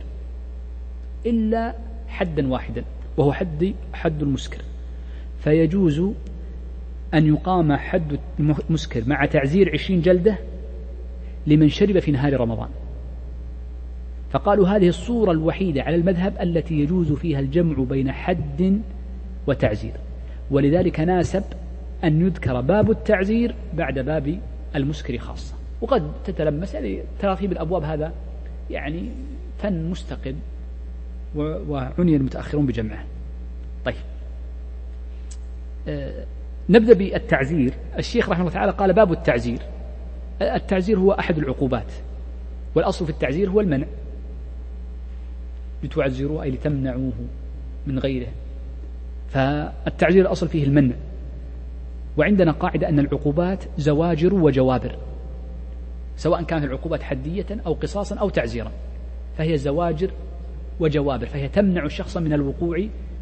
إلا حدا واحدا وهو حد حد المسكر، فيجوز أن يقام حد المسكر مع تعزير عشرين جلدة لمن شرب في نهار رمضان. فقالوا هذه الصورة الوحيدة على المذهب التي يجوز فيها الجمع بين حد وتعزير، ولذلك ناسب أن يذكر باب التعزير بعد باب المسكر خاصة. وقد تتلمس تراتيب الأبواب، هذا يعني فن مستقل وعني المتأخرون بجمعه. طيب، نبدأ بالتعزير. الشيخ رحمه الله تعالى قال باب التعزير. التعزير هو أحد العقوبات، والأصل في التعزير هو المنع، لتعزروه أي لتمنعوه من غيره، فالتعزير الأصل فيه المنع. وعندنا قاعدة أن العقوبات زواجر وجوابر، سواء كانت العقوبات حدية أو قصاصا أو تعزيرا، فهي زواجر وجوابر، فهي تمنع الشخص من الوقوع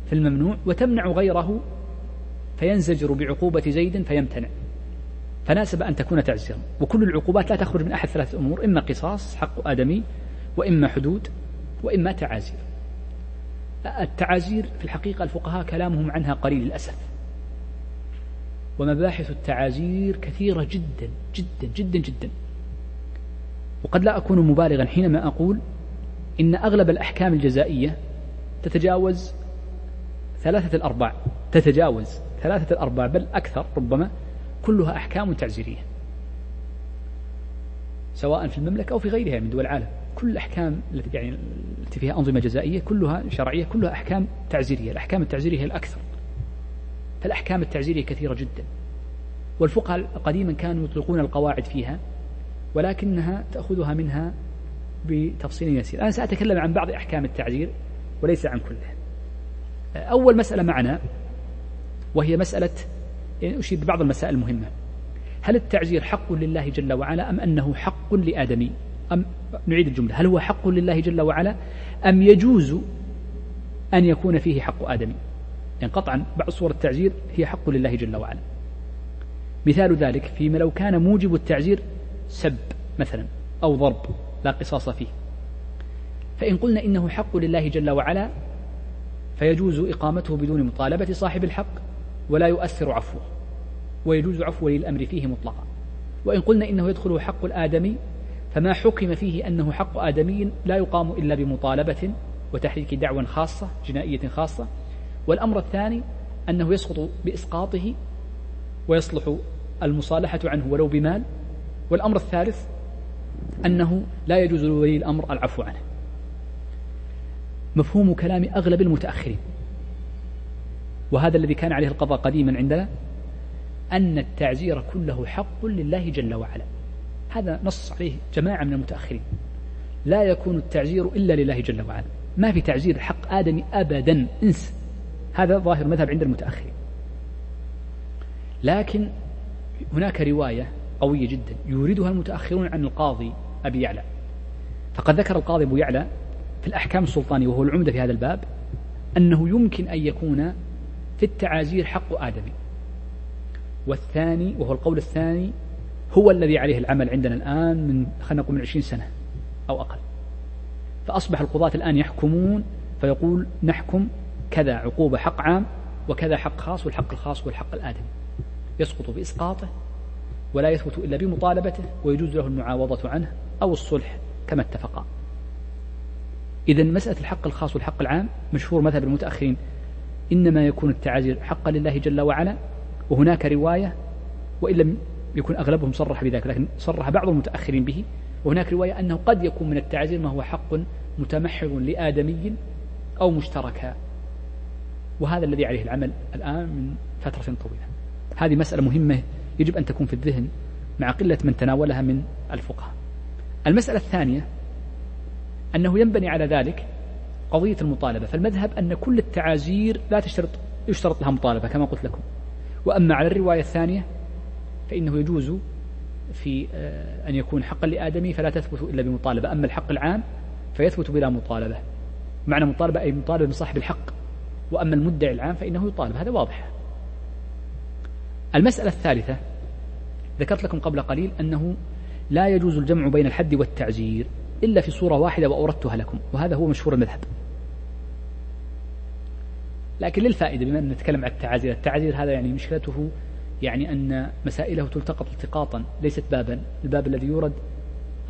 في الممنوع وتمنع غيره فينزجر بعقوبة زيد فيمتنع، فناسب أن تكون تعزيرا. وكل العقوبات لا تخرج من أحد ثلاثة أمور، إما قصاص حق آدمي، وإما حدود، وإما تعازير. التعازير في الحقيقة الفقهاء كلامهم عنها قليل للأسف، ومباحث التعازير كثيرة جدا جدا جدا جدا، وقد لا أكون مبالغا حينما أقول إن أغلب الأحكام الجزائية تتجاوز ثلاثة الأرباع، تتجاوز ثلاثة الأرباع بل أكثر ربما، كلها أحكام تعزيرية، سواء في المملكة أو في غيرها من دول العالم. كل الأحكام التي يعني التي فيها أنظمة جزائية كلها شرعية، كلها أحكام تعزيرية. الأحكام التعزيرية هي الأكثر، فالأحكام التعزيرية كثيرة جدا، والفقهاء قديما كانوا يطلقون القواعد فيها، ولكنها تأخذها منها بتفصيل يسير. أنا سأتكلم عن بعض أحكام التعزير وليس عن كلها. أول مسألة معنا وهي مسألة، يعني أشير ببعض المسائل المهمة، هل التعزير حق لله جل وعلا أم أنه حق لآدمي؟ أم نعيد الجملة، هل هو حق لله جل وعلا أم يجوز أن يكون فيه حق آدمي؟ يعني قطعا بعض صور التعزير هي حق لله جل وعلا. مثال ذلك فيما لو كان موجب التعزير سب مثلا أو ضرب لا قصاص فيه، فإن قلنا إنه حق لله جل وعلا فيجوز إقامته بدون مطالبة صاحب الحق ولا يؤثر عفوه، ويجوز عفو ولي الأمر فيه مطلقا. وإن قلنا إنه يدخل حق الآدمي فما حكم فيه أنه حق آدمي لا يقام إلا بمطالبة وتحريك دعوى خاصة جنائية خاصة. والأمر الثاني أنه يسقط بإسقاطه ويصلح المصالحة عنه ولو بمال. والأمر الثالث أنه لا يجوز لولي الأمر العفو عنه. مفهوم كلام أغلب المتأخرين، وهذا الذي كان عليه القضاء قديما عندنا، أن التعزير كله حق لله جل وعلا، هذا نص عليه جماعة من المتأخرين، لا يكون التعزير إلا لله جل وعلا، ما في تعزير حق آدمي أبدا، انس. هذا ظاهر مذهب عند المتأخرين. لكن هناك رواية قوية جدا يوردها المتأخرون عن القاضي أبي يعلى، فقد ذكر القاضي أبو يعلى في الأحكام السلطانية وهو العمدة في هذا الباب أنه يمكن أن يكون في التعازير حق آدمي، والثاني وهو القول الثاني هو الذي عليه العمل عندنا الآن من خلينا نقول من عشرين سنة أو أقل. فأصبح القضاة الآن يحكمون فيقول نحكم كذا عقوبة حق عام وكذا حق خاص، والحق الخاص والحق الآدمي يسقط بإسقاطه ولا يثبت إلا بمطالبته، ويجوز له المعاوضة عنه أو الصلح كما اتفقا. إذن مسألة الحق الخاص والحق العام مشهور مذهب المتأخرين، إنما يكون التعازير حق لله جل وعلا. وهناك رواية، وإن لم يكن أغلبهم صرح بذلك لكن صرح بعض المتأخرين به، وهناك رواية أنه قد يكون من التعزير ما هو حق متمحر لآدمي أو مشتركا، وهذا الذي عليه العمل الآن من فترة طويلة. هذه مسألة مهمة يجب أن تكون في الذهن مع قلة من تناولها من الفقهاء. المسألة الثانية أنه ينبني على ذلك قضية المطالبة. فالمذهب أن كل التعازير لا تشترط يشترط لها مطالبة كما قلت لكم. وأما على الرواية الثانية فإنه يجوز في أن يكون حقا لآدمي فلا تثبت إلا بمطالبة، أما الحق العام فيثبت بلا مطالبة، معنى مطالبة أي مطالبة من صاحب الحق، وأما المدعي العام فإنه يطالب. هذا واضح. المسألة الثالثة ذكرت لكم قبل قليل أنه لا يجوز الجمع بين الحد والتعزير إلا في صورة واحدة وأوردتها لكم، وهذا هو مشهور المذهب. لكن للفائدة بما أن نتكلم عن التعازير، التعازير هذا يعني مشكلته يعني أن مسائله تلتقط التقاطا ليست بابا، الباب الذي يورد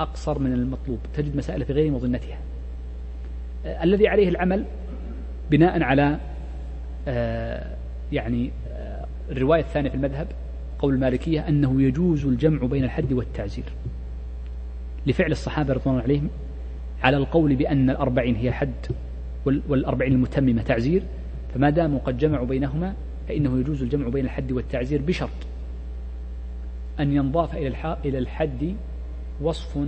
أقصر من المطلوب، تجد مسائل في غير مظنتها. الذي عليه العمل بناء على آه يعني آه الرواية الثانية في المذهب قول المالكية أنه يجوز الجمع بين الحد والتعزير لفعل الصحابة رضوان الله عليهم على القول بأن الأربعين هي حد والأربعين المتممة تعزير، فما داموا قد جمعوا بينهما فإنه يجوز الجمع بين الحد والتعزير بشرط أن ينضاف إلى الحد وصف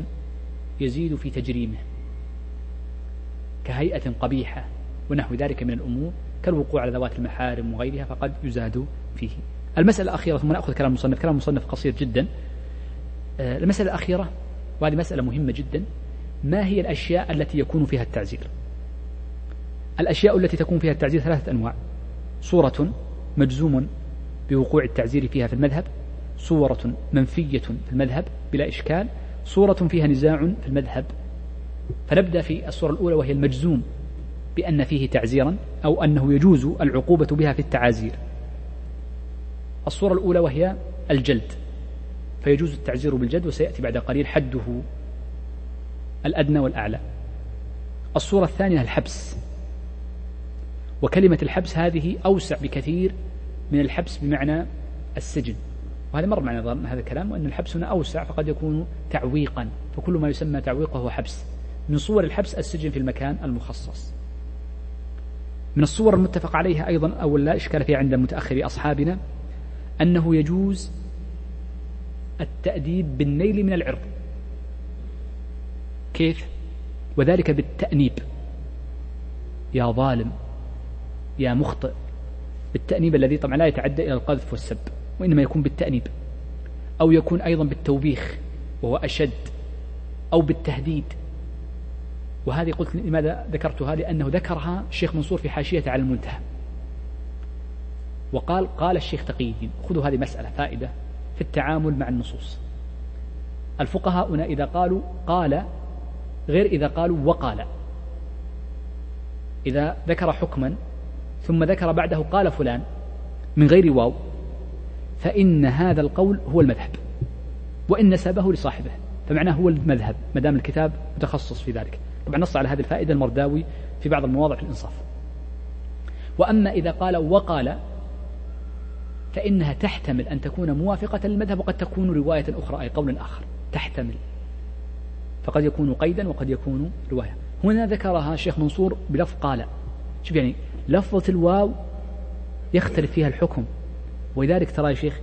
يزيد في تجريمه كهيئة قبيحة ونحو ذلك من الأمور كالوقوع على ذوات المحارم وغيرها، فقد يزاد فيه. المسألة الأخيرة ثم نأخذ كلام المصنف، كلام المصنف قصير جدا. المسألة الأخيرة وهذه مسألة مهمة جدا، ما هي الأشياء التي يكون فيها التعزير؟ الأشياء التي تكون فيها التعزير ثلاثة أنواع: صورة مجزوم بوقوع التعزير فيها في المذهب، صورة منفية في المذهب بلا إشكال، صورة فيها نزاع في المذهب. فنبدأ في الصورة الأولى وهي المجزوم بأن فيه تعزيرا أو أنه يجوز العقوبة بها في التعازير. الصورة الأولى وهي الجلد، فيجوز التعزير بالجلد وسيأتي بعد قليل حده الأدنى والأعلى. الصورة الثانية الحبس، وكلمة الحبس هذه أوسع بكثير من الحبس بمعنى السجن، وهذا مر معنا هذا الكلام، وأن الحبس هنا أوسع فقد يكون تعويقا، فكل ما يسمى تعويقه هو حبس. من صور الحبس السجن في المكان المخصص. من الصور المتفق عليها أيضا أو لا إشكال فيها عند متأخري أصحابنا أنه يجوز التأديب بالنيل من العرض. كيف؟ وذلك بالتأنيب، يا ظالم يا مخطئ، بالتأنيب الذي طبعا لا يتعدى إلى القذف والسب، وإنما يكون بالتأنيب، أو يكون أيضا بالتوبيخ وهو أشد، أو بالتهديد. وهذه قلت لماذا ذكرتها؟ لأنه ذكرها الشيخ منصور في حاشيته على المنتهى، وقال قال الشيخ تقي الدين، خذوا هذه مسألة فائدة في التعامل مع النصوص. الفقهاء هنا إذا قالوا قال غير إذا قالوا وقال، إذا ذكر حكما ثم ذكر بعده قال فلان من غير واو فإن هذا القول هو المذهب، وإن نسبه لصاحبه فمعناه هو المذهب ما دام الكتاب متخصص في ذلك. طبعا نص على هذه الفائدة المرداوي في بعض المواضع في الإنصاف. وأما إذا قال وقال فإنها تحتمل أن تكون موافقة للمذهب، وقد تكون رواية أخرى أي قول آخر تحتمل، فقد يكون قيدا وقد يكون رواية. هنا ذكرها الشيخ منصور بلفظ قال، شوف يعني لفظة الواو يختلف فيها الحكم، ولذلك ترى يا شيخ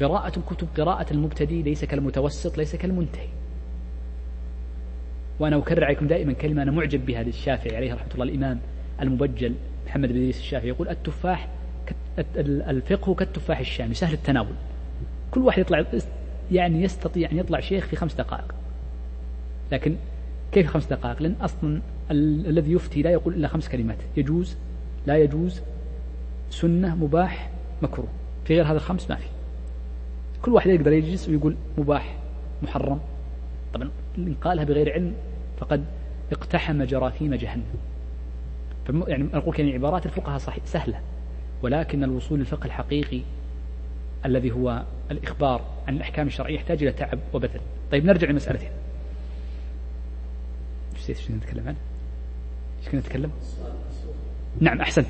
قراءة الكتب قراءة المبتدئ ليس كالمتوسط ليس كالمنتهي. وأنا أكرر عليكم دائما كلمة أنا معجب بها للشافعي عليه رحمة الله، الإمام المبجل محمد بن إدريس الشافعي يقول التفاح الفقه كالتفاح الشامي سهل التناول، كل واحد يطلع يعني يستطيع أن يطلع شيخ في خمس دقائق. لكن كيف خمس دقائق؟ لأن أصلا الذي يفتي لا يقول إلا خمس كلمات، يجوز لا يجوز سنة مباح مكروه، في غير هذا الخمس ما في، كل واحد يقدر يجلس ويقول مباح محرم. طبعا إن قالها بغير علم فقد اقتحم جراثيم جهنم. يعني نقول يعني عبارات الفقهاء صحيح سهلة، ولكن الوصول للفقه الحقيقي الذي هو الإخبار عن الأحكام الشرعية يحتاج إلى تعب وبذل. طيب نرجع لمسألتين، ايش كنا نتكلم عنه؟ ايش كنا نتكلم؟ نعم أحسنت،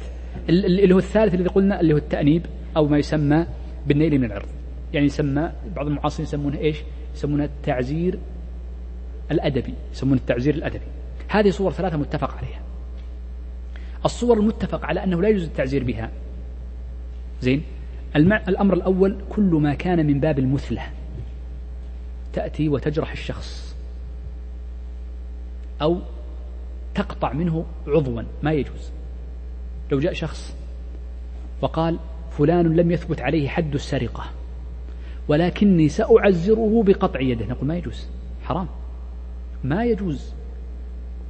اللي هو الثالث الذي قلنا اللي هو التأنيب أو ما يسمى بالنيل من العرض، يعني يسمى بعض المعاصرين يسمونه إيش؟ يسمونه التعزير الأدبي، يسمونه التعزير الأدبي. هذه صور ثلاثة متفق عليها. الصور المتفق على أنه لا يجوز التعزير بها زين، الأمر الأول كل ما كان من باب المثلة، تأتي وتجرح الشخص أو تقطع منه عضوا، ما يجوز. لو جاء شخص وقال فلان لم يثبت عليه حد السرقة ولكني سأعزره بقطع يده، نقول ما يجوز، حرام، ما يجوز.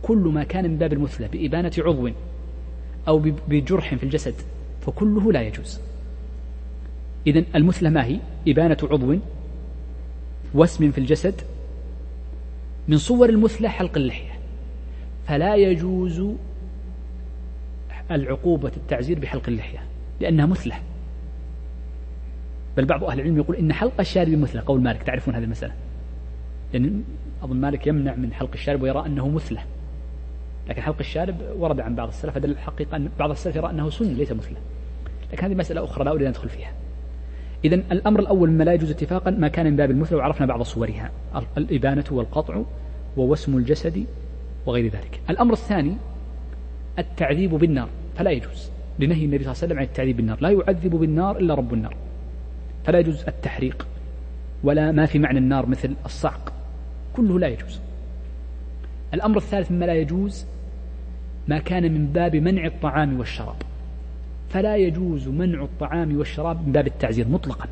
كل ما كان من باب المثلة بإبانة عضو أو بجرح في الجسد فكله لا يجوز. إذن المثلة ما هي؟ إبانة عضو وسم في الجسد. من صور المثلة حلق اللحية، فلا يجوز العقوبة التعزير بحلق اللحية لأنها مثلة. بل بعض أهل العلم يقول إن حلق الشارب مثلة، قول مالك، تعرفون هذه المسألة، لأن أظن مالك يمنع من حلق الشارب ويرى أنه مثلة، لكن حلق الشارب ورد عن بعض السلف، هذا الحقيقة أن بعض السلف يرى أنه سنة ليس مثلة، لكن هذه مسألة أخرى لا أريد أن أدخل فيها. إذن الأمر الأول ما لا يجوز اتفاقا ما كان من باب المثلة، وعرفنا بعض صورها، الإبانة والقطع ووسم الجسد وغير ذلك. الأمر الثاني التعذيب بالنار، فلا يجوز، لنهي النبي صلى الله عليه وسلم عن التعذيب بالنار، لا يعذب بالنار إلا رب النار، فلا يجوز التحريق ولا ما في معنى النار مثل الصعق، كله لا يجوز. الأمر الثالث مما لا يجوز ما كان من باب منع الطعام والشراب، فلا يجوز منع الطعام والشراب من باب التعزير مطلقا،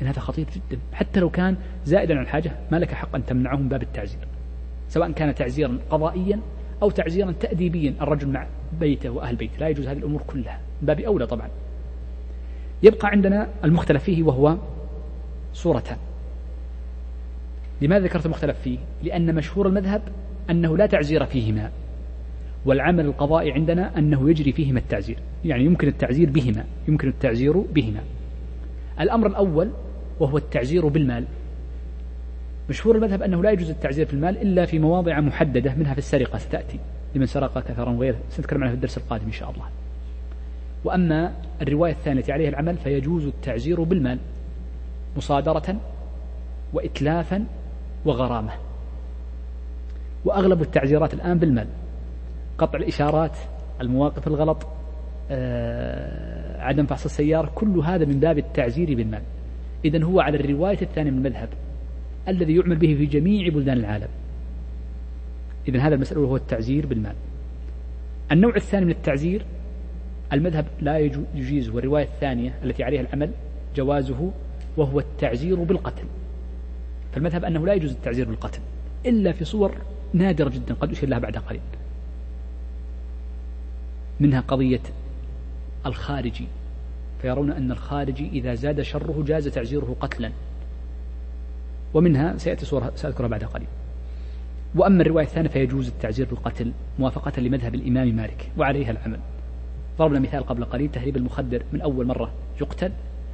لأن هذا خطير جدا، حتى لو كان زائدا عن الحاجة ما لك حق أن تمنعه من باب التعزير، سواء كان تعزيرا قضائيا أو تعزيرا تأديبيا، الرجل مع بيته وأهل بيته، لا يجوز هذه الأمور كلها، من باب أولى طبعا. يبقى عندنا المختلف فيه وهو صورتان. لماذا ذكرت المختلف فيه؟ لأن مشهور المذهب أنه لا تعزير فيهما، والعمل القضائي عندنا أنه يجري فيهما التعزير، يعني يمكن التعزير بهما، يمكن التعزير بهما. الأمر الأول وهو التعزير بالمال، مشهور المذهب أنه لا يجوز التعزير في المال إلا في مواضع محددة، منها في السرقة، ستأتي لمن سرق كثرا وغيره، سنتكلم عنها في الدرس القادم إن شاء الله. وأما الرواية الثانية عليها العمل فيجوز التعزير بالمال مصادرة وإتلافا وغرامة، وأغلب التعزيرات الآن بالمال، قطع الإشارات، المواقف الغلط، آه، عدم فحص السيارة، كل هذا من باب التعزير بالمال. إذن هو على الرواية الثانية من المذهب الذي يعمل به في جميع بلدان العالم. إذن هذا المسألة هو التعزير بالمال. النوع الثاني من التعزير المذهب لا يجيز، والرواية الثانية التي عليها العمل جوازه، وهو التعزير بالقتل، فالمذهب أنه لا يجوز التعزير بالقتل إلا في صور نادرة جدا قد أشير لها بعد قليل، منها قضية الخارجي، فيرون أن الخارجي إذا زاد شره جاز تعزيره قتلا، ومنها سيأتي صورة سأذكرها بعد قليل. وأما الرواية الثانية فيجوز التعزير بالقتل موافقة لمذهب الإمام مالك، وعليها العمل. ضربنا مثال قبل قليل، تهريب المخدر من أول مرة يقتل،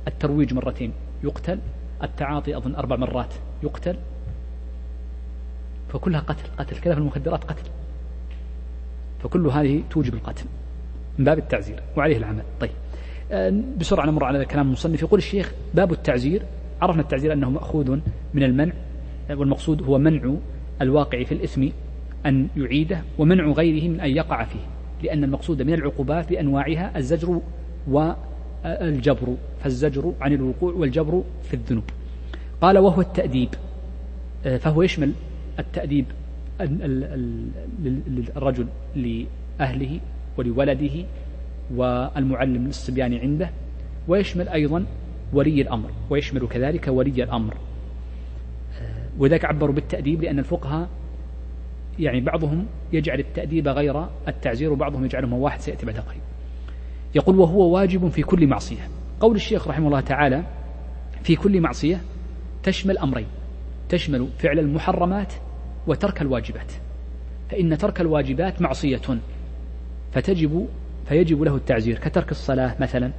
الترويج مرتين يقتل، التعاطي أظن أربع مرات يقتل، فكلها قتل قتل كذا، في المخدرات قتل، فكل هذه توجب القتل من باب التعزير وعليه العمل. طيب بسرعة نمر على كلام المصنف. يقول الشيخ باب التعزير، عرفنا التعزير أنه مأخوذ من المنع، والمقصود هو منع الواقع في الإثم أن يعيده، ومنع غيره من أن يقع فيه، لأن المقصود من العقوبات بأنواعها الزجر والجبر، فالزجر عن الوقوع والجبر في الذنوب. قال وهو التأديب، فهو يشمل التأديب للرجل لأهله ولولده والمعلم للصبيان عنده، ويشمل أيضا ولي الأمر، ويشمل كذلك ولي الأمر. وذاك عبروا بالتأديب لأن الفقهاء يعني بعضهم يجعل التأديب غير التعزير، وبعضهم يجعلهم واحد، سيأتي بعد قليل. يقول وهو واجب في كل معصية. قول الشيخ رحمه الله تعالى في كل معصية تشمل أمرين، تشمل فعل المحرمات وترك الواجبات، فإن ترك الواجبات معصية فتجب فيجب له التعزير، كترك الصلاة مثلا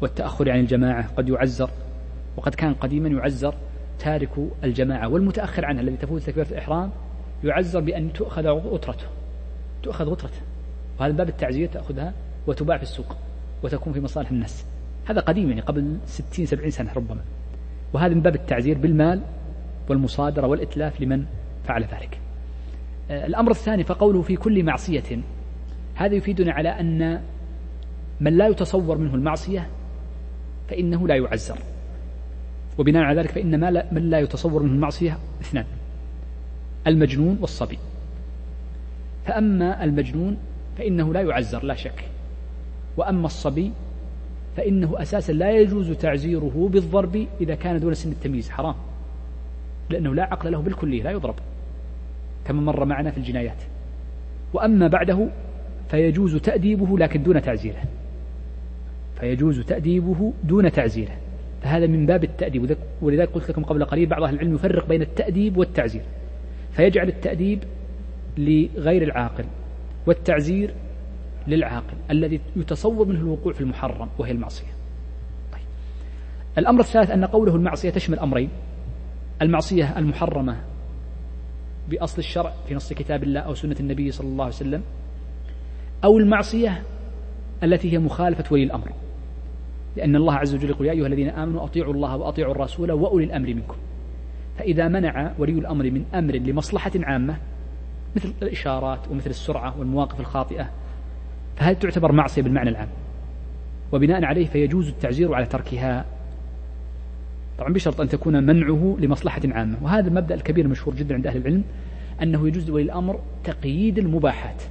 والتأخر عن الجماعة قد يعزر، وقد كان قديما يعزر تارك الجماعة، والمتأخر عنها الذي تفوت تكبيرة الإحرام يعزر بأن تؤخذ غترته تؤخذ غترته وهذا باب التعزير، تأخذها وتباع في السوق وتكون في مصالح الناس، هذا قديم يعني قبل ستين سبعين سنة ربما، وهذا من باب التعزير بالمال والمصادرة والإتلاف لمن فعل ذلك. الأمر الثاني فقوله في كل معصية، هذا يفيدنا على أن من لا يتصور منه المعصية فإنه لا يعزر، وبناء على ذلك فإن من لا يتصور منه المعصية اثنان، المجنون والصبي. فأما المجنون فإنه لا يعزر لا شك، وأما الصبي فإنه أساسا لا يجوز تعزيره بالضرب إذا كان دون سن التمييز، حرام، لأنه لا عقل له بالكلية، لا يضرب كما مر معنا في الجنايات. وأما بعده فيجوز تأديبه لكن دون تعزيره، فيجوز تأديبه دون تعزيره، فهذا من باب التأديب. ولذلك قلت لكم قبل قليل بعض أهل العلم يفرق بين التأديب والتعزير، فيجعل التأديب لغير العاقل والتعزير للعاقل الذي يتصور منه الوقوع في المحرم وهي المعصية. طيب. الأمر الثالث أن قوله المعصية تشمل أمرين: المعصية المحرمة بأصل الشرع في نص كتاب الله أو سنة النبي صلى الله عليه وسلم، أو المعصية التي هي مخالفة ولي الأمر، لأن الله عز وجل يقول: يا أيها الذين آمنوا أطيعوا الله وأطيعوا الرسول وأولي الأمر منكم. فإذا منع ولي الأمر من أمر لمصلحة عامة مثل الإشارات ومثل السرعة والمواقف الخاطئة فهذه تعتبر معصية بالمعنى العام، وبناء عليه فيجوز التعزير على تركها، طبعا بشرط أن تكون منعه لمصلحة عامة. وهذا المبدأ الكبير المشهور جدا عند أهل العلم، أنه يجوز لولي الأمر تقييد المباحات،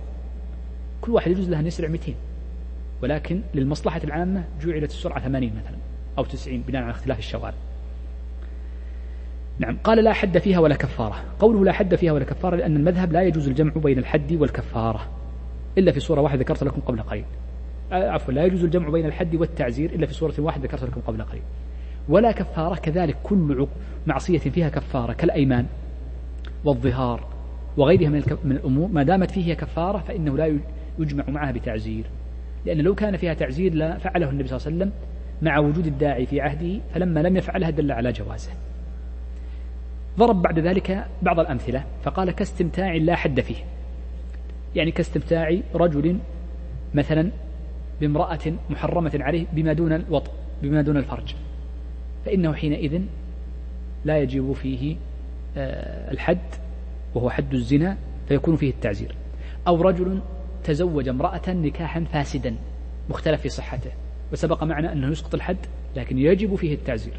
كل واحد يجوز له أن يسرع مئتين، ولكن للمصلحة العامة جعلت السرعة ثمانين مثلا أو تسعين بناء على اختلاف الشوارع. نعم. قال: لا حد فيها ولا كفارة. قوله لا حد فيها ولا كفارة لأن المذهب لا يجوز الجمع بين الحد والكفارة إلا في صورة واحدة ذكرت لكم قبل قليل، عفوا لا يجوز الجمع بين الحد والتعزير إلا في صورة واحدة ذكرت لكم قبل قليل. ولا كفارة كذلك كل معصية فيها كفارة كالأيمان والظهار وغيرها من الأمور، ما دامت فيها كفارة فإنه لا يجمع معها بتعزير، لأن لو كان فيها تعزير لفعله النبي صلى الله عليه وسلم مع وجود الداعي في عهده، فلما لم يفعلها دل على جوازه. ضرب بعد ذلك بعض الأمثلة فقال: كاستمتاع لا حد فيه، يعني كاستمتاع رجل مثلا بامرأة محرمة عليه بما دون الوطء بما دون الفرج، فإنه حينئذ لا يجب فيه الحد وهو حد الزنا فيكون فيه التعزير. أو رجل تزوج امرأة نكاحا فاسدا مختلف في صحته، وسبق معنا أنه يسقط الحد لكن يجب فيه التعزير،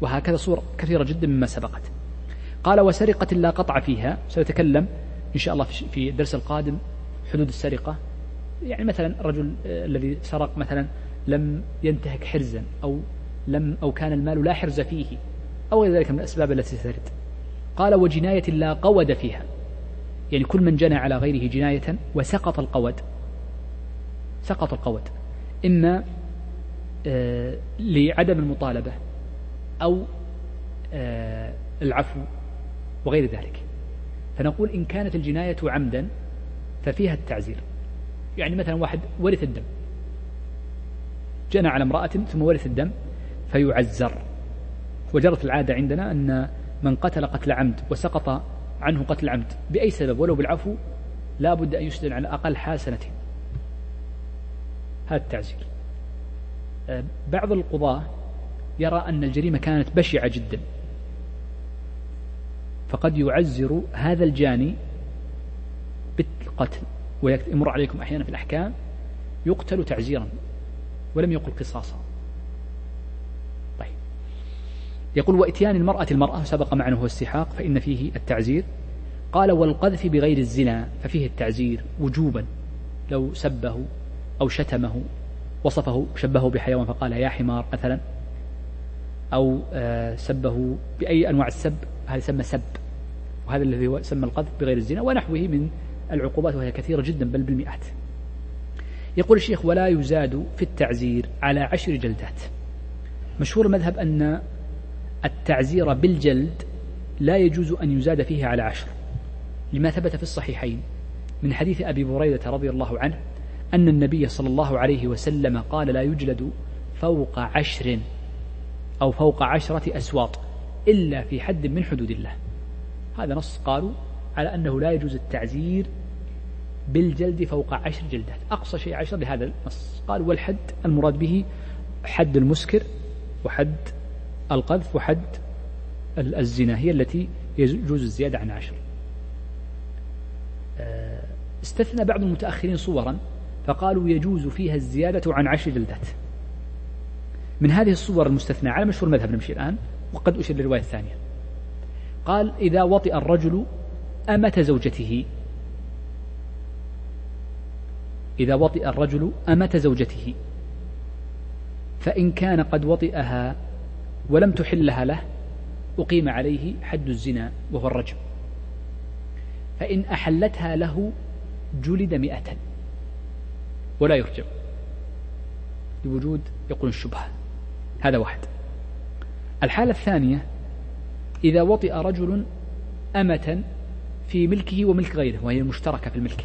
وهكذا صور كثيرة جدا مما سبقت. قال: وسرقة لا قطع فيها. سنتكلم إن شاء الله في الدرس القادم حدود السرقة، يعني مثلا الرجل الذي سرق مثلا لم ينتهك حرزا أو لم أو كان المال لا حرز فيه أو غير ذلك من الأسباب التي سترد. قال: وجناية لا قود فيها، يعني كل من جنى على غيره جناية وسقط القود، سقط القود إما لعدم المطالبة أو العفو وغير ذلك، فنقول إن كانت الجناية عمدا ففيها التعزير. يعني مثلا واحد ورث الدم، جنى على امرأة ثم ورث الدم فيعزر، وجرت العادة عندنا أن من قتل قتل عمد وسقط عنه قتل عمد بأي سبب ولو بالعفو لا بد أن يسجن على أقل حاسنة، هذا التعزير. بعض القضاة يرى أن الجريمة كانت بشعة جدا فقد يعزر هذا الجاني بالقتل، ويمر عليكم أحيانا في الأحكام يقتل تعزيرا ولم يقل قصاصا. طيب. يقول: وإتيان المرأة المرأة سبق معنا هو السحاق فإن فيه التعزير. قال: والقذف بغير الزنا ففيه التعزير وجوبا، لو سبه أو شتمه وصفه شبهه بحيوان فقال يا حمار مثلا، أو سبه بأي أنواع السب، هذا يسمى سب، وهذا الذي يسمى القذف بغير الزنا، ونحوه من العقوبات وهي كثيرة جدا بل بالمئات. يقول الشيخ: ولا يزاد في التعزير على عشر جلدات. مشهور المذهب أن التعزير بالجلد لا يجوز أن يزاد فيه على عشر، لما ثبت في الصحيحين من حديث أبي بريدة رضي الله عنه أن النبي صلى الله عليه وسلم قال: لا يجلد فوق عشر أو فوق عشرة أسواط إلا في حد من حدود الله. هذا نص قالوا على أنه لا يجوز التعزير بالجلد فوق عشر جلدات، أقصى شيء عشر لهذا النص. قال: والحد المراد به حد المسكر وحد القذف وحد الزنا، هي التي يجوز الزيادة عن عشر. استثنى بعض المتأخرين صورا فقالوا يجوز فيها الزيادة عن عشر جلدات. من هذه الصور المستثنى على مشهور المذهب نمشي الآن، وقد أشير للرواية الثانية. قال: إذا وطئ الرجل أمة زوجته إذا وطئ الرجل أمة زوجته، فإن كان قد وطئها ولم تحلها له أقيم عليه حد الزنا وهو الرجم، فإن أحلتها له جلد مئة ولا يرجم لوجود يقول الشبهة. هذا واحد. الحالة الثانية إذا وطئ رجل أمة في ملكه وملك غيره وهي مشتركة في الملك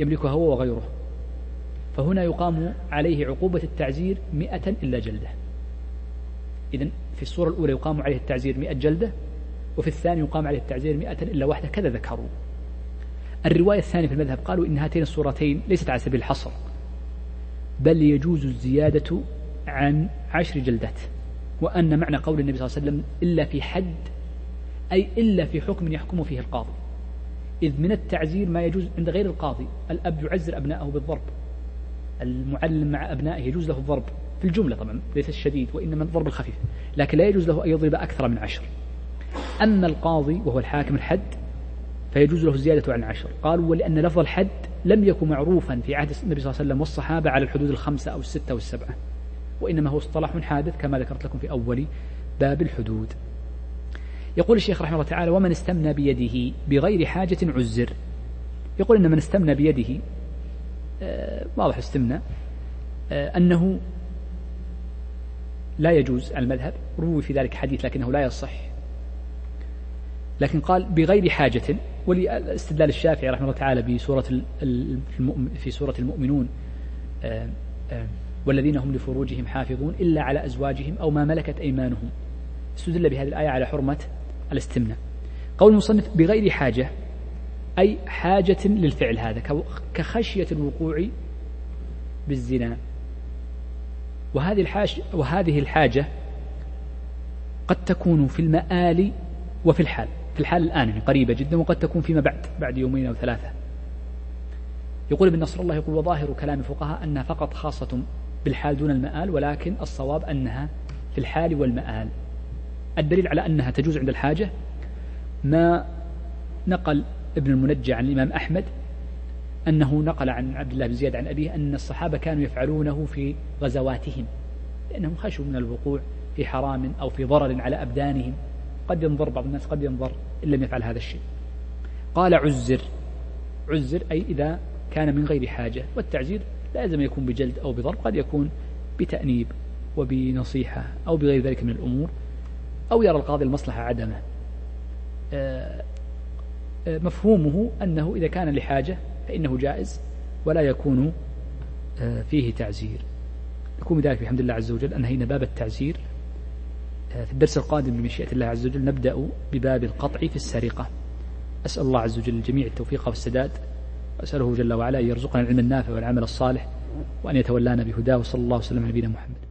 يملكها هو وغيره، فهنا يقام عليه عقوبة التعزير مئة إلا جلدة. إذن في الصورة الأولى يقام عليه التعزير مئة جلدة، وفي الثاني يقام عليه التعزير مئة إلا واحدة، كذا ذكروا. الرواية الثانية في المذهب قالوا إن هاتين الصورتين ليست على سبيل الحصر، بل يجوز الزيادة عن عشر جلدات، وأن معنى قول النبي صلى الله عليه وسلم إلا في حد أي إلا في حكم يحكم فيه القاضي، إذ من التعزير ما يجوز عند غير القاضي. الأب يعزر أبنائه بالضرب، المعلم مع أبنائه يجوز له الضرب في الجملة طبعا ليس الشديد وإنما الضرب الخفيف، لكن لا يجوز له أن يضرب أكثر من عشر. أما القاضي وهو الحاكم الحد فيجوز له الزيادة عن عشر. قالوا ولأن لفظ الحد لم يكن معروفا في عهد النبي صلى الله عليه وسلم والصحابة على الحدود الخمسة أو الستة والسبعة، وإنما هو اصطلاح حادث كما ذكرت لكم في أول باب الحدود. يقول الشيخ رحمه الله تعالى: ومن استمنى بيده بغير حاجة عزر. يقول إن من استمنى بيده واضح استمنى أنه لا يجوز على المذهب، روي في ذلك حديث لكنه لا يصح، لكن قال بغير حاجة. والاستدلال الشافعي رحمه الله تعالى بسورة في سورة المؤمنون: والذين هم لفروجهم حافظون إلا على أزواجهم أو ما ملكت أيمانهم، استدل بهذه الآية على حرمة الاستمناء. قول المصنف بغير حاجة أي حاجة للفعل هذا، كخشية الوقوع بالزنا، وهذه الحاجة, وهذه الحاجة قد تكون في المآل وفي الحال، في الحال الآن يعني قريبة جدا، وقد تكون فيما بعد بعد يومين أو ثلاثة. يقول ابن نصر الله يقول: وظاهر كلام الفقهاء أنها فقط خاصة بالحال دون المآل، ولكن الصواب أنها في الحال والمآل. الدليل على أنها تجوز عند الحاجة ما نقل ابن المنجى عن الإمام أحمد أنه نقل عن عبد الله بن زياد عن أبيه أن الصحابة كانوا يفعلونه في غزواتهم لأنهم خشوا من الوقوع في حرام أو في ضرر على أبدانهم، قد ينضر بعض الناس، قد ينضر إن لم يفعل هذا الشيء. قال عزر، عزر أي إذا كان من غير حاجة، والتعزير لا لازم يكون بجلد أو بضرب، قد يكون بتأنيب وبنصيحة أو بغير ذلك من الأمور، أو يرى القاضي المصلحة عدمه. مفهومه أنه إذا كان لحاجة فإنه جائز ولا يكون فيه تعزير. نكون بذلك بحمد الله عز وجل أنهينا باب التعزير. في الدرس القادم بمشيئة الله عز وجل نبدأ بباب القطع في السرقة. أسأل الله عز وجل الجميع التوفيق والسداد، وأسأله جل وعلا أن يرزقنا العلم النافع والعمل الصالح، وأن يتولانا بهداه، وصلى الله وسلم على نبينا محمد.